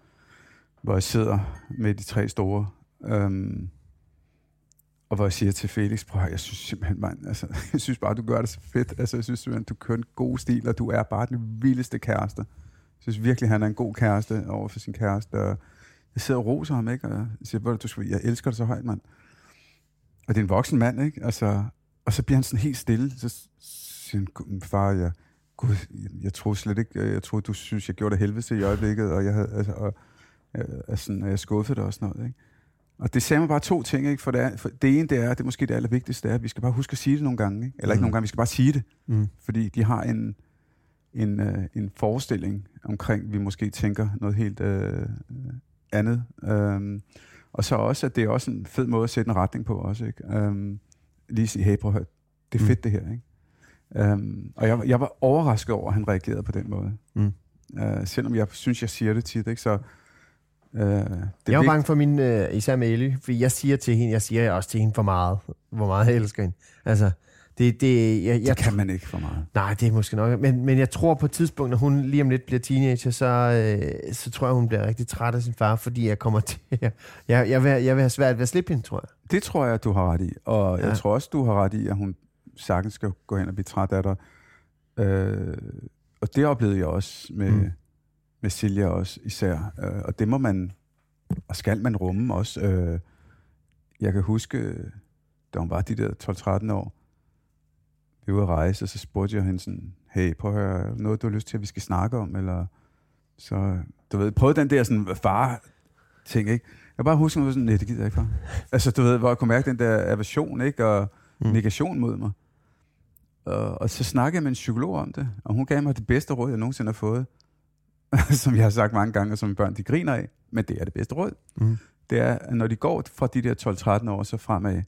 hvor jeg sidder med de tre store, øhm, og hvor jeg siger til Felix, prøv at jeg synes simpelthen, man, altså, jeg synes bare, du gør det så fedt, altså, jeg synes simpelthen, du kører en god stil, og du er bare den vildeste kæreste. Jeg synes virkelig, han er en god kæreste over for sin kæreste. Og jeg sidder og roser ham, ikke? Og jeg siger, du skal, jeg elsker dig så højt, mand. Og det er en voksen mand, ikke? Altså, og så bliver han sådan helt stille. Så siger han, far, jeg, Gud, jeg, jeg troede slet ikke, jeg troede, du synes, jeg gjorde det helvede til i øjeblikket, og jeg havde, altså, og, og sådan, og jeg skuffede dig og sådan noget, ikke? Og det sagde mig bare to ting, ikke? For det, er, for det ene, det er, det er måske det allervigtigste, er, at vi skal bare huske at sige det nogle gange, ikke? Eller ikke mm. nogle gange, vi skal bare sige det. Mm. Fordi de har en... En, øh, en forestilling omkring, vi måske tænker noget helt øh, andet. Øhm, og så også, at det er også en fed måde at sætte en retning på også, ikke? Øhm, lige sige, hey, prøv at høre, det er fedt det her, ikke? Øhm, og jeg, jeg var overrasket over, at han reagerede på den måde. Mm. Øh, selvom jeg synes, jeg siger det tit, ikke? Så... Øh, det jeg var bange for min, øh, især med Ellie, fordi jeg siger til hende, jeg siger også til hende for meget, hvor meget jeg elsker hende. Altså... Det, det, jeg, det jeg, kan man ikke for meget. Nej, det er måske nok. Men, men jeg tror på et tidspunkt, når hun lige om lidt bliver teenager, så, øh, så tror jeg, hun bliver rigtig træt af sin far, fordi jeg kommer til... Jeg, jeg, vil, jeg vil have svært ved at slippe hende, tror jeg. Det tror jeg, du har ret i. Og ja. Jeg tror også, du har ret i, at hun sagtens skal gå hen og blive træt af dig. Øh, og det oplevede jeg også med, mm. med Silja også især. Øh, og det må man... Og skal man rumme også. Øh, jeg kan huske, da hun var de der tolv tretten år, vi var ude at rejse, og så spurgte jeg hende sådan, hey, prøv at høre, noget du har lyst til, at vi skal snakke om, eller så, du ved, prøv den der sådan, far-ting, ikke? Jeg bare husker, at sådan, nej, det gider jeg ikke, far. Altså, du ved, hvor jeg kunne mærke den der aversion, ikke, og mm. negation mod mig. Og, og så snakkede jeg med en psykolog om det, og hun gav mig det bedste råd, jeg nogensinde har fået, som jeg har sagt mange gange, og som børn, de griner af, men det er det bedste råd. Mm. Det er, at når de går fra de der tolv tretten år, så fremad,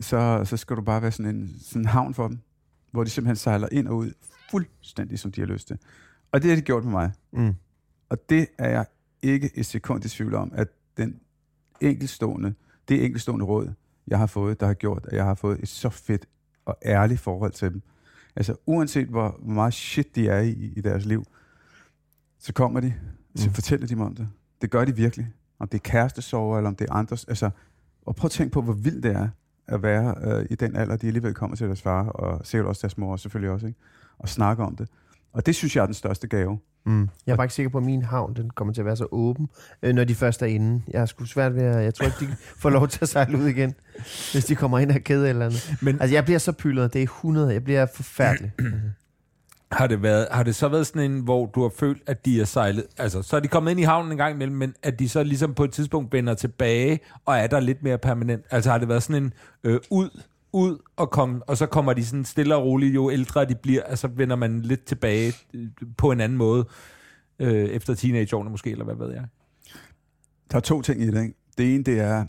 Så, så skal du bare være sådan en, sådan en havn for dem, hvor de simpelthen sejler ind og ud, fuldstændig som de har lyst til. Og det har de gjort med mig. Mm. Og det er jeg ikke et sekund i tvivl om, at den enkeltstående, det enkeltstående råd, jeg har fået, der har gjort, at jeg har fået et så fedt og ærligt forhold til dem. Altså uanset hvor meget shit de er i, i deres liv, så kommer de, så mm. fortæller de mig om det. Det gør de virkelig. Om det er kærestesorger, eller om det er andres. Altså, og prøv at tænke på, hvor vildt det er at være øh, i den alder, de alligevel kommer til deres far, og selv også deres mor, selvfølgelig også, ikke? Og snakke om det. Og det synes jeg er den største gave. Mm. Jeg er bare ikke sikker på, at min havn den kommer til at være så åben, øh, når de først er inde. Jeg har sgu svært ved at... Jeg tror ikke, de får lov til at sejle ud igen, hvis de kommer ind og er kede eller andet. Men, altså, jeg bliver så pyldet. Det er hundrede. Jeg bliver forfærdelig. Har det, været, har det så været sådan en, hvor du har følt, at de er sejlet... Altså, så er de kommet ind i havnen en gang imellem, men at de så ligesom på et tidspunkt vender tilbage, og er der lidt mere permanent? Altså, har det været sådan en øh, ud... ud og komme, og så kommer de sådan stille og roligt, jo ældre de bliver, og så vender man lidt tilbage på en anden måde, øh, efter teenageårene måske, eller hvad ved jeg. Der er to ting i det, ikke? Det ene, det er,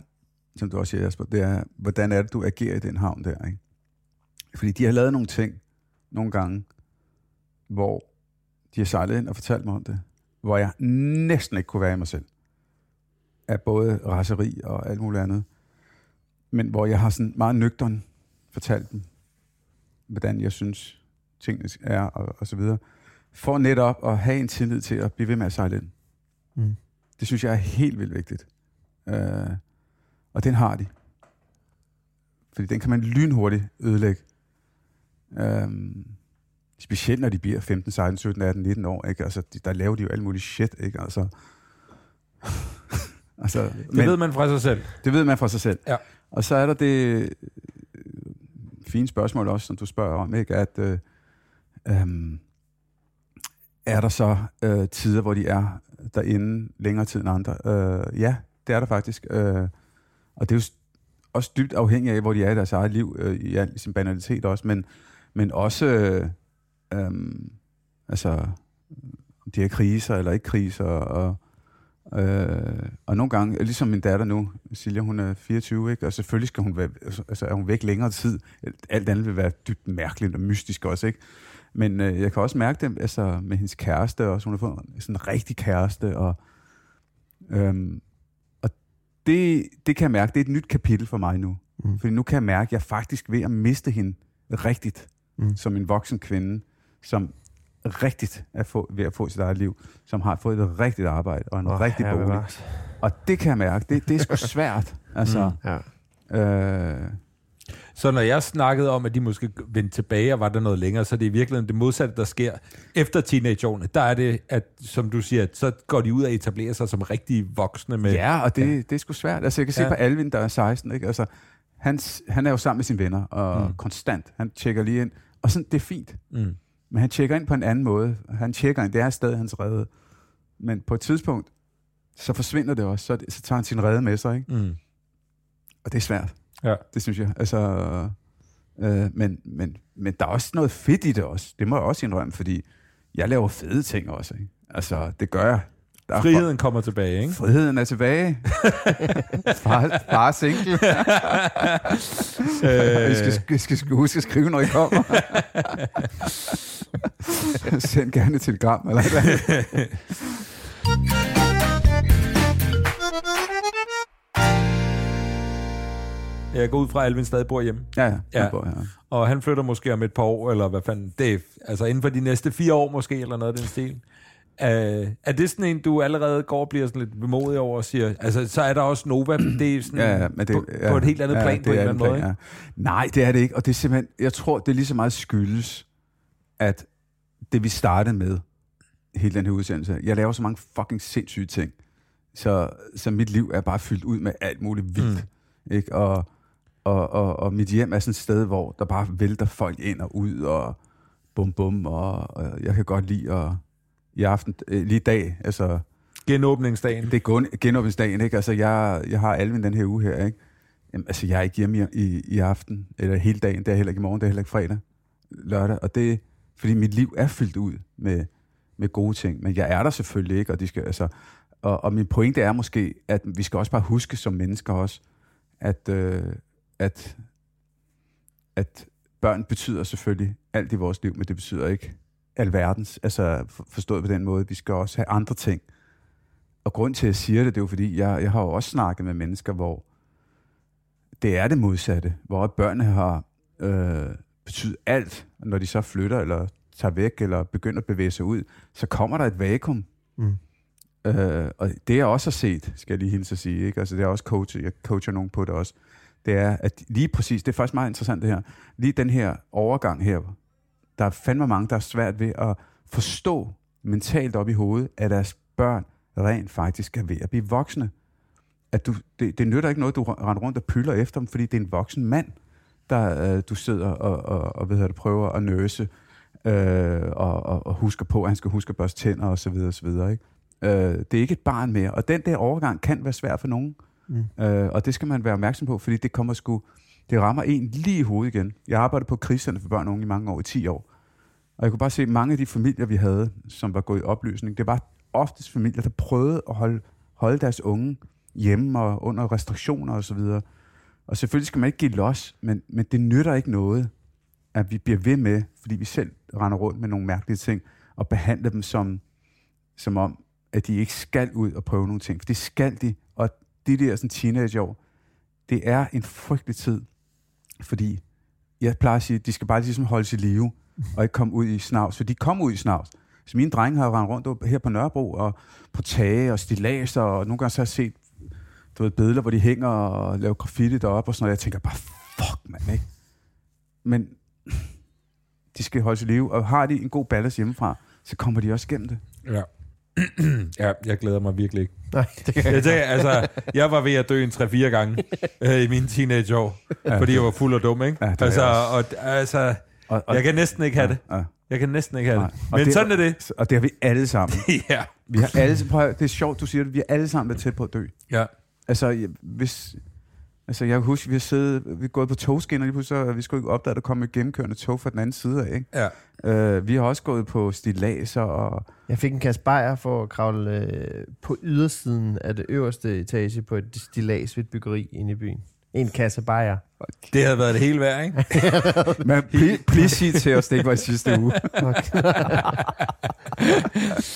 som du også siger, Jesper, det er, hvordan er det, du agerer i den havn der, ikke? Fordi de har lavet nogle ting, nogle gange, hvor de har sejlet ind og fortalt mig om det, hvor jeg næsten ikke kunne være i mig selv. Af både raseri og alt muligt andet. Men hvor jeg har sådan meget nøgteren fortalt dem, hvordan jeg synes, tingene er, og, og så videre. For netop at have en tillid til at blive ved med at sejle ind. Mm. Det synes jeg er helt vildt vigtigt. Øh, og den har de. Fordi den kan man lynhurtigt ødelægge. Øh, specielt når de bliver femten, seksten, sytten, atten, nitten år. Ikke? Altså, de, der laver de jo alt muligt shit. Ikke? Altså, altså, det men, ved man fra sig selv. Det ved man fra sig selv. Ja. Og så er der det fine spørgsmål også, som du spørger om, ikke? At øh, øh, er der så øh, tider, hvor de er derinde længere tid end andre? Øh, ja, det er der faktisk. Øh, og det er jo også dybt afhængigt af, hvor de er i deres eget liv, øh, i al sin banalitet også, men, men også øh, øh, altså, de her kriser eller ikke kriser, og Øh, og nogle gange, ligesom min datter nu, Silja, hun er fireogtyve, ikke? Og selvfølgelig skal hun være, altså er hun væk længere tid. Alt andet vil være dybt mærkeligt og mystisk også, ikke? Men øh, jeg kan også mærke det, altså med hendes kæreste også. Hun har fået sådan en rigtig kæreste, og, øhm, og det, det kan jeg mærke, det er et nyt kapitel for mig nu. Mm. Fordi nu kan jeg mærke, at jeg faktisk er ved at miste hende rigtigt, mm. som en voksen kvinde, som rigtigt at få, ved at få sit eget liv, som har fået et rigtigt arbejde og en oh, rigtig bolig. Bevares. Og det kan jeg mærke, det, det er sgu svært. Altså, mm, ja. øh... Så når jeg snakkede om, at de måske vendte tilbage, og var der noget længere, så det er i virkeligheden det modsatte, der sker efter teenageårene. Der er det, at, som du siger, så går de ud og etablerer sig som rigtige voksne. Med... Ja, og det, ja. det er sgu svært. Altså, jeg kan se ja. på Alvin, der er seksten, ikke? Altså, han, han er jo sammen med sine venner, og mm. konstant. Han tjekker lige ind, og sådan, det er fint. Mm. Men han tjekker ind på en anden måde. Han tjekker ind, det er stadig hans rede. Men på et tidspunkt, så forsvinder det også. Så, det, så tager han sin rede med sig, ikke? Mm. Og det er svært. Ja. Det synes jeg. Altså, øh, men, men, men der er også noget fedt i det også. Det må jeg også indrømme, fordi jeg laver fede ting også, ikke? Altså, det gør jeg. Der friheden for... kommer tilbage, ikke? Friheden er tilbage. Far, far single. Vi skal, skal, skal huske at skrive, når I kommer. Send gerne et telegram eller et eller andet. Jeg går ud fra, at Alvin stadig bor hjemme. Ja, ja. ja. Bor, ja. Og han flytter måske om et par år, eller hvad fanden det er. Altså inden for de næste fire år måske, eller noget af den stil. Uh, er det sådan en, du allerede går og bliver sådan lidt bemodig over og siger, altså så er der også Nova, det er sådan ja, det, på, ja, på et helt andet ja, plan det på en eller anden plan, måde, ja. Nej, det er det ikke, og det er simpelthen, jeg tror, det er lige så meget skyldes, at det vi startede med, hele den her udsendelse, jeg laver så mange fucking sindssyge ting, så, så mit liv er bare fyldt ud med alt muligt vildt, mm. ikke? Og, og, og, og mit hjem er sådan et sted, hvor der bare vælter folk ind og ud, og bum bum, og, og jeg kan godt lide at i aften, øh, lige i dag, altså... Genåbningsdagen. Det er gun, genåbningsdagen, ikke? Altså, jeg, jeg har Alvin den her uge her, ikke? Jamen, altså, jeg er ikke hjemme i, i, i aften, eller hele dagen, det er heller ikke i morgen, det er heller ikke fredag, lørdag, og det er, fordi mit liv er fyldt ud med, med gode ting, men jeg er der selvfølgelig ikke, og de skal, altså... Og, og min pointe er måske, at vi skal også bare huske som mennesker også, at, øh, at, at børn betyder selvfølgelig alt i vores liv, men det betyder ikke... alverdens, altså forstået på den måde, vi skal også have andre ting. Og grund til, at jeg siger det, det er jo fordi, jeg, jeg har jo også snakket med mennesker, hvor det er det modsatte, hvor børnene har øh, betydet alt, når de så flytter, eller tager væk, eller begynder at bevæge sig ud, så kommer der et vakuum. Mm. Øh, og det jeg også har set, skal jeg lige hilse at sige, ikke? Altså det er også coach, jeg coacher nogen på det også, det er, at lige præcis, det er faktisk meget interessant det her, lige den her overgang her, der er fandme mange, der er svært ved at forstå, mentalt op i hovedet, at deres børn rent faktisk er ved at blive voksne. At du, det, det nytter ikke noget, du render rundt og pyller efter dem, fordi det er en voksen mand, der øh, du sidder og, og, og ved at du prøver at nøse, øh, og, og, og husker på, at han skal huske at børste tænder, og så videre, og så videre, ikke? Øh, det er ikke et barn mere, og den der overgang kan være svær for nogen, mm. øh, og det skal man være opmærksom på, fordi det kommer sgu, det rammer en lige i hovedet igen. Jeg arbejdede på kriserne for børn og unge i mange år, i ti år, og jeg kunne bare se, mange af de familier, vi havde, som var gået i opløsning, det var oftest familier, der prøvede at holde, holde deres unge hjemme og under restriktioner og så videre. Og selvfølgelig skal man ikke give los, men, men det nytter ikke noget, at vi bliver ved med, fordi vi selv render rundt med nogle mærkelige ting, og behandler dem som, som om, at de ikke skal ud og prøve nogle ting. For det skal de, og de der sådan teenageår, det er en frygtelig tid, fordi jeg plejer at sige, at de skal bare ligesom holde sit live, og ikke komme ud i snavs, for de kommer ud i snavs. Så mine drenge har rendt rundt her på Nørrebro, og på tage og stilaser, og nogle gange så har jeg set, du ved, billeder, hvor de hænger og laver graffiti deroppe, og sådan noget. Jeg tænker bare, fuck, mand, ikke? Men de skal holde sig live, og har de en god ballast hjemmefra, så kommer de også gennem det. Ja. Ja, jeg glæder mig virkelig ikke. Nej, det kan jeg ikke. Jeg, altså, jeg var ved at dø en tre-fire gange øh, i mine teenageår, ja, fordi jeg var fuld og dum, ikke? Ja, altså, og, altså og, og, jeg kan næsten ikke have ja, det. Ja. Jeg kan næsten ikke have det. Men det, sådan er det. Og det har vi alle sammen. Ja. Vi har alle, prøv, det er sjovt, du siger det. Vi har alle sammen været tæt på at dø. Ja. Altså, hvis... Altså, jeg kan huske, at vi har siddet, vi er gået på togskinner, lige pludselig, så vi skulle ikke opdage, at der kom et gennemkørende tog fra den anden side af, ikke? Ja. Øh, vi har også gået på stilaser og... Jeg fik en kasse bajer for at kravle øh, på ydersiden af det øverste etage på et stilas ved et byggeri inde i byen. En kasse bajer. Okay. Det havde været det hele værd, ikke? Men pl- please sig til os, det ikke var i sidste uge.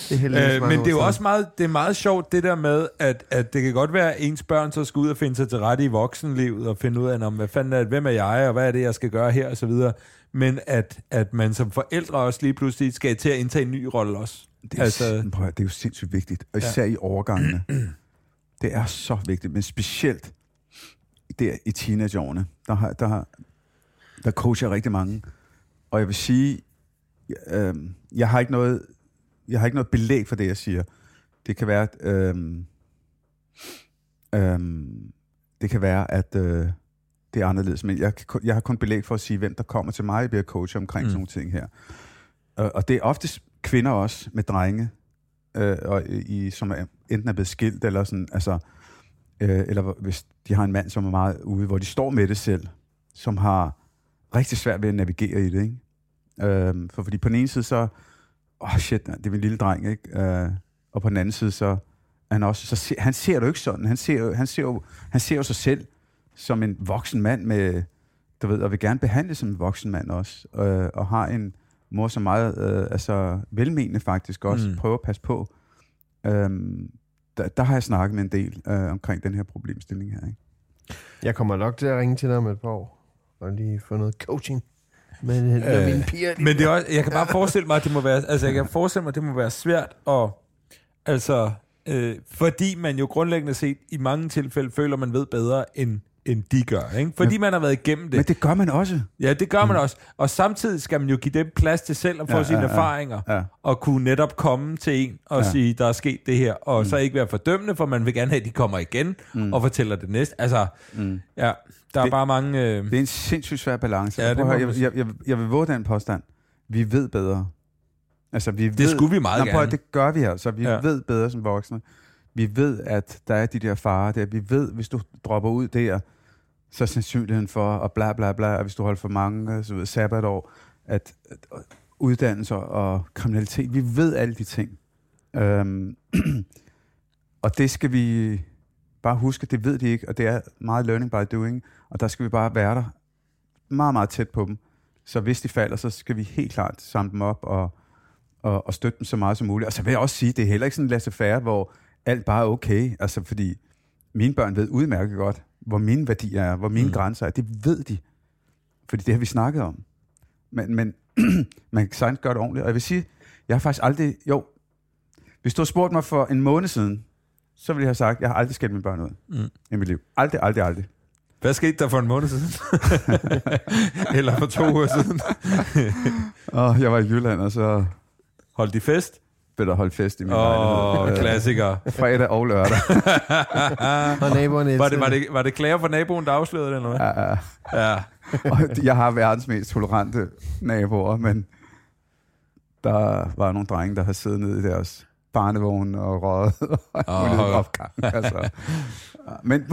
Det øh, men det er jo også meget, det er meget sjovt, det der med, at, at det kan godt være, at ens børn så skal ud og finde sig til rette i voksenlivet, og finde ud af, om, hvad fanden er det, hvem er jeg, og hvad er det, jeg skal gøre her, og så videre. Men at, at man som forældre også lige pludselig skal til at indtage en ny rolle også. Det er, altså, prøv, det er jo sindssygt vigtigt, og især ja. i overgangene. Det er så vigtigt, men specielt der i teenageårene, der har, der har, der coacher rigtig mange, og jeg vil sige, øh, jeg har ikke noget, jeg har ikke noget belæg for det, jeg siger. Det kan være, øh, øh, det kan være, at øh, det er anderledes, men jeg, jeg har kun belæg for at sige, hvem der kommer til mig, jeg bliver coacher omkring mm. sådan nogle ting her. Og, og det er oftest kvinder også med drenge, øh, og i, som er, enten er blevet skilt eller sådan, altså. Eller hvis de har en mand, som er meget ude, hvor de står med det selv, som har rigtig svært ved at navigere i det, ikke? Øhm, for fordi på den ene side så, åh oh shit, det er min lille dreng, ikke? Øh, og på den anden side så, han også, så se, han ser det jo ikke sådan, han ser, han, ser jo, han ser jo sig selv som en voksen mand med, du ved, og vil gerne behandle som en voksen mand også, øh, og har en mor som meget, øh, altså velmenende faktisk også, mm. prøver at passe på, øhm, Der, der har jeg snakket med en del øh, omkring den her problemstilling her, ikke? Jeg kommer nok til at ringe til dig om et par år, og lige få noget coaching med, øh, med mine piger. Men det er også, jeg kan bare forestille mig, at det må være, altså, jeg kan forestille mig, at det må være svært, og altså, øh, fordi man jo grundlæggende set i mange tilfælde føler, man ved bedre, end, end de gør, ikke? Fordi ja. man har været igennem det. Men det gør man også. Ja, det gør mm. man også. Og samtidig skal man jo give dem plads til selv at få ja, sine ja, erfaringer, ja. og kunne netop komme til en og ja. sige, der er sket det her, og mm. så ikke være fordømmende, for man vil gerne have, at de kommer igen mm. og fortæller det næste. Altså, mm. ja, der det, er bare mange... Øh... Det er en sindssygt svær balance. Ja, det høre, jeg, jeg, jeg, jeg vil våge den påstand. Vi ved bedre. Altså, vi det ved, skulle vi meget nej, gerne. Prøv, det gør vi altså. Vi ja. ved bedre som voksne. Vi ved, at der er de der farer der. Vi ved, hvis du dropper ud der, så sandsynligheden for, og bla bla bla, og hvis du holder for mange, så ved sabbatår, at, at uddannelser og kriminalitet, vi ved alle de ting. Øhm, og det skal vi bare huske, det ved de ikke, og det er meget learning by doing, og der skal vi bare være der meget, meget tæt på dem. Så hvis de falder, så skal vi helt klart samle dem op og, og, og støtte dem så meget som muligt. Og så vil jeg også sige, det er heller ikke sådan en laissez-faire, hvor alt bare er okay, altså fordi mine børn ved udmærket godt, hvor mine værdier er, hvor mine mm. grænser er. Det ved de, fordi det har vi snakket om. Men, men man kan sagtens gøre det ordentligt. Og jeg vil sige, jeg har faktisk aldrig... Jo, hvis du har spurgt mig for en måned siden, så ville jeg have sagt, jeg har aldrig skældt mine børn ud mm. i mit liv. Aldrig, aldrig, aldrig. Hvad skete der for en måned siden? Eller for to uger siden? Åh, oh, jeg var i Jylland, og så... Holdt de fest? bøtter holdt fest i min lejlighed. Åh, klassiker. Fredag og lørdag. Og naboen var det, var, det, var det klager for naboen, der afslørede det, eller hvad? Ja, ja. ja. Og jeg har verdens mest tolerante naboer, men der var nogle drenge, der har siddet nede i deres barnevogn og røget og en oh. opgang. Altså. Men det,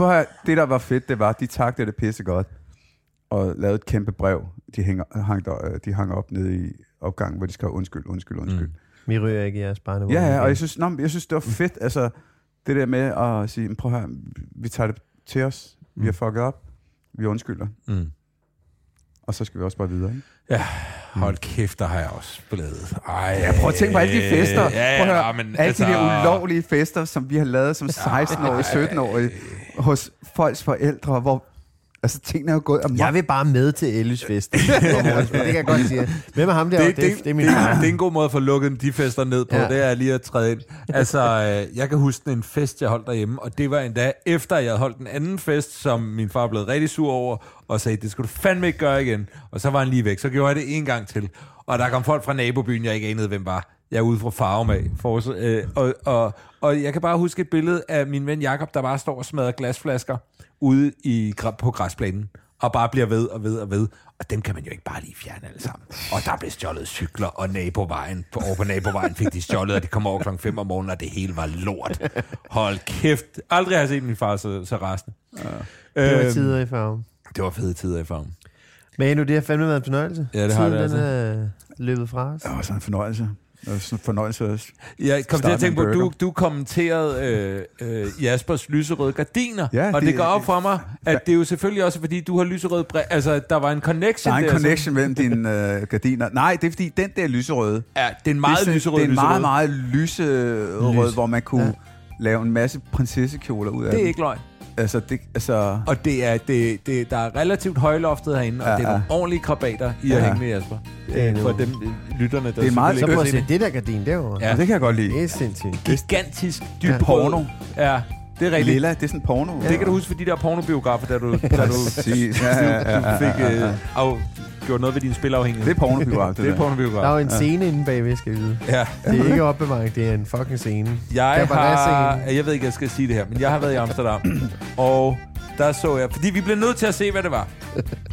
der var fedt, det var, at de taktede det pisse godt og lavede et kæmpe brev. De hænger, hang, der, de hang op nede i opgangen, hvor de skrev undskyld, undskyld, undskyld. Mm. Vi ryger ikke i jeres barnevogn. Ja, ja, og jeg synes, nå, jeg synes, det var fedt. Altså, det der med at sige, prøv at høre, vi tager det til os. Vi har fucket op. Vi undskylder. Mm. Og så skal vi også bare videre, ikke? Ja, hold kæft, der har jeg også blevet. Ej, ja, prøv at tænke på alle de fester. Prøv at høre, ja, men, alle altså... de der ulovlige fester, som vi har lavet som seksten-årige, sytten-årige, hos folks forældre, hvor... Altså, tingene er jo gået amok. Jeg vil bare med til Ellis fest. Det kan jeg godt sige. Hvem er ham der? Det, det, det, det, er min det, det er en god måde at få lukket de fester ned på. Ja. Det er lige at træde ind. Altså, jeg kan huske en fest, jeg holdt derhjemme, og det var en dag efter, jeg havde holdt en anden fest, som min far blev rigtig sur over, og sagde, det skulle du fandme ikke gøre igen. Og så var han lige væk. Så gjorde jeg det en gang til. Og der kom folk fra nabobyen, jeg ikke anede, hvem var. Jeg er ude fra Farum af. For, øh, og, og, og jeg kan bare huske et billede af min ven Jakob, der bare står og smadrer glasflasker ude i, på græsplænen, og bare bliver ved og ved og ved. Og dem kan man jo ikke bare lige fjerne alle sammen. Og der blev stjålet cykler, og nabovejen, på, over på nabovejen fik de stjålet, og de kom over klokken fem om morgenen, og det hele var lort. Hold kæft. Aldrig har jeg set min far så, så rasende. Ja. Det var øhm, tider i Farum. Det var fede tider i Farum. Men nu det har fandme været en fornøjelse. Ja, det har det altså. Tiden den er løbet fra os. Det var sådan en fornøjelse. Det er sådan en fornøjelse også. Jeg kom til at tænke på, at du, du kommenterede øh, øh, Jaspers lyserøde gardiner, ja, og det, det går op for mig, at ja. Det er jo selvfølgelig også, fordi du har lyserøde... Bre- altså, der var en connection der. Der er en der, connection mellem dine øh, gardiner. Nej, det er fordi, den der lyserøde... Ja, det er en meget lyserøde. Det er en meget, meget lyserød, Lys. Hvor man kunne ja. Lave en masse prinsessekjoler ud af det. Det er ikke løgn. Altså, det, altså... Og det er, det, det, der er relativt højloftet herinde, og ja, det er nogle ja. Ordentlige krabater i ja. At hænge med Jasper. Det for dem lytterne, der det er meget. Så prøv at se det der gardin derovre. Ja, det kan jeg godt lide. Det er sindssygt. Gigantisk dyb ja. Porno. Ja, det er rigtigt. Lilla, det er sådan porno. Ja. Det kan du huske for de der pornobiografer, der du, der du, du fik øh, af, gjort noget ved dine spilafhængighed. Det er pornobiograf, det, det er pornobiograf. Der er jo en scene ja. Inde bagved, skal vide. Ja. Det er ikke opbevaring, det er en fucking scene. Jeg har, jeg ved ikke, jeg skal sige det her, men jeg har været i Amsterdam, og der så jeg, fordi vi blev nødt til at se, hvad det var.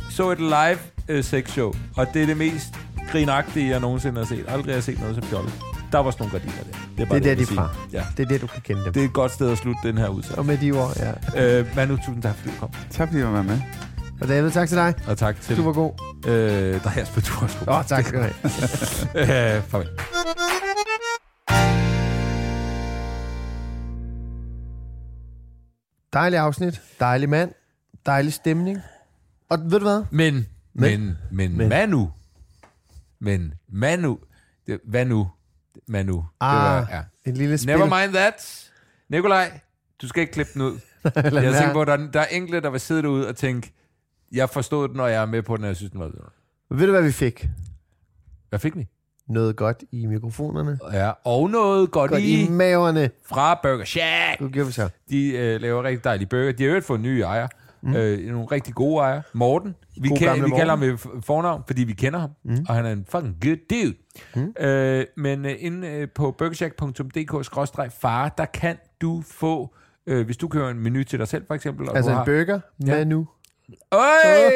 Så et live øh, sexshow, og det er det mest grinagtige, jeg nogensinde har set. Aldrig har jeg set noget som fjollet. Der var sådan nogle gardiner der. Det er, bare det er det, der, de er fra. Ja. Det er det, du kan kende dem. Det er et godt sted at slutte den her udsag. Og med de ord, ja. Øh, Manu, tusind tak, fordi du kom. Tak, fordi du var med. Og David, tak til dig. Og tak til... Du var god. Øh, der er jeres betur. Åh, tak skal du have. øh, farvel. Dejlig afsnit. Dejlig mand. Dejlig stemning. Og ved du hvad? Men, men, men, men, men. Manu. Men, Manu. Det, hvad nu? Manu. Ah, det var, ja. En lille spil. Never mind that. Nikolaj, du skal ikke klippe den ud. Jeg tænker på, at der, der er enkelte, der vil sidde derude og tænke, jeg forstod den, og jeg er med på den, og jeg synes, den var ved. Ved du, hvad vi fik? Hvad fik vi? Noget godt i mikrofonerne. Ja, og noget godt, godt i... i maverne. Fra Burger Shack. Det gør vi så. De øh, laver rigtig dejlige burger. De har øvrigt fået nye ejere. Mm. Øh, nogle rigtig gode ejere. Morten. Vi, kan, vi Morten. Kalder ham med fornavn, fordi vi kender ham. Mm. Og han er en fucking good dude. Mm. Øh, men øh, inde på burgershack punktum d k bindestreg far, der kan du få... Øh, hvis du køber en menu til dig selv, for eksempel. Og altså en har... burger? Ja. Hvad nu? Øj!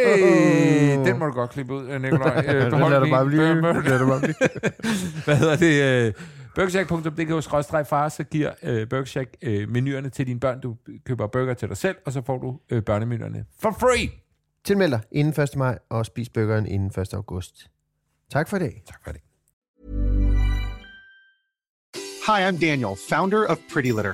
Oh. Den må du godt klippe ud, Nikolaj. Øh, den lader du bare blive. Hvad hedder det? burgershack punktum d k bindestreg far, så giver øh, Burgershack øh, menuerne til dine børn. Du køber burger til dig selv, og så får du øh, børnemenuerne for free. Tilmeld dig inden første maj, og spis burgeren inden første august. Tak for i dag. Tak for i dag. Hi, I'm Daniel, founder of Pretty Litter.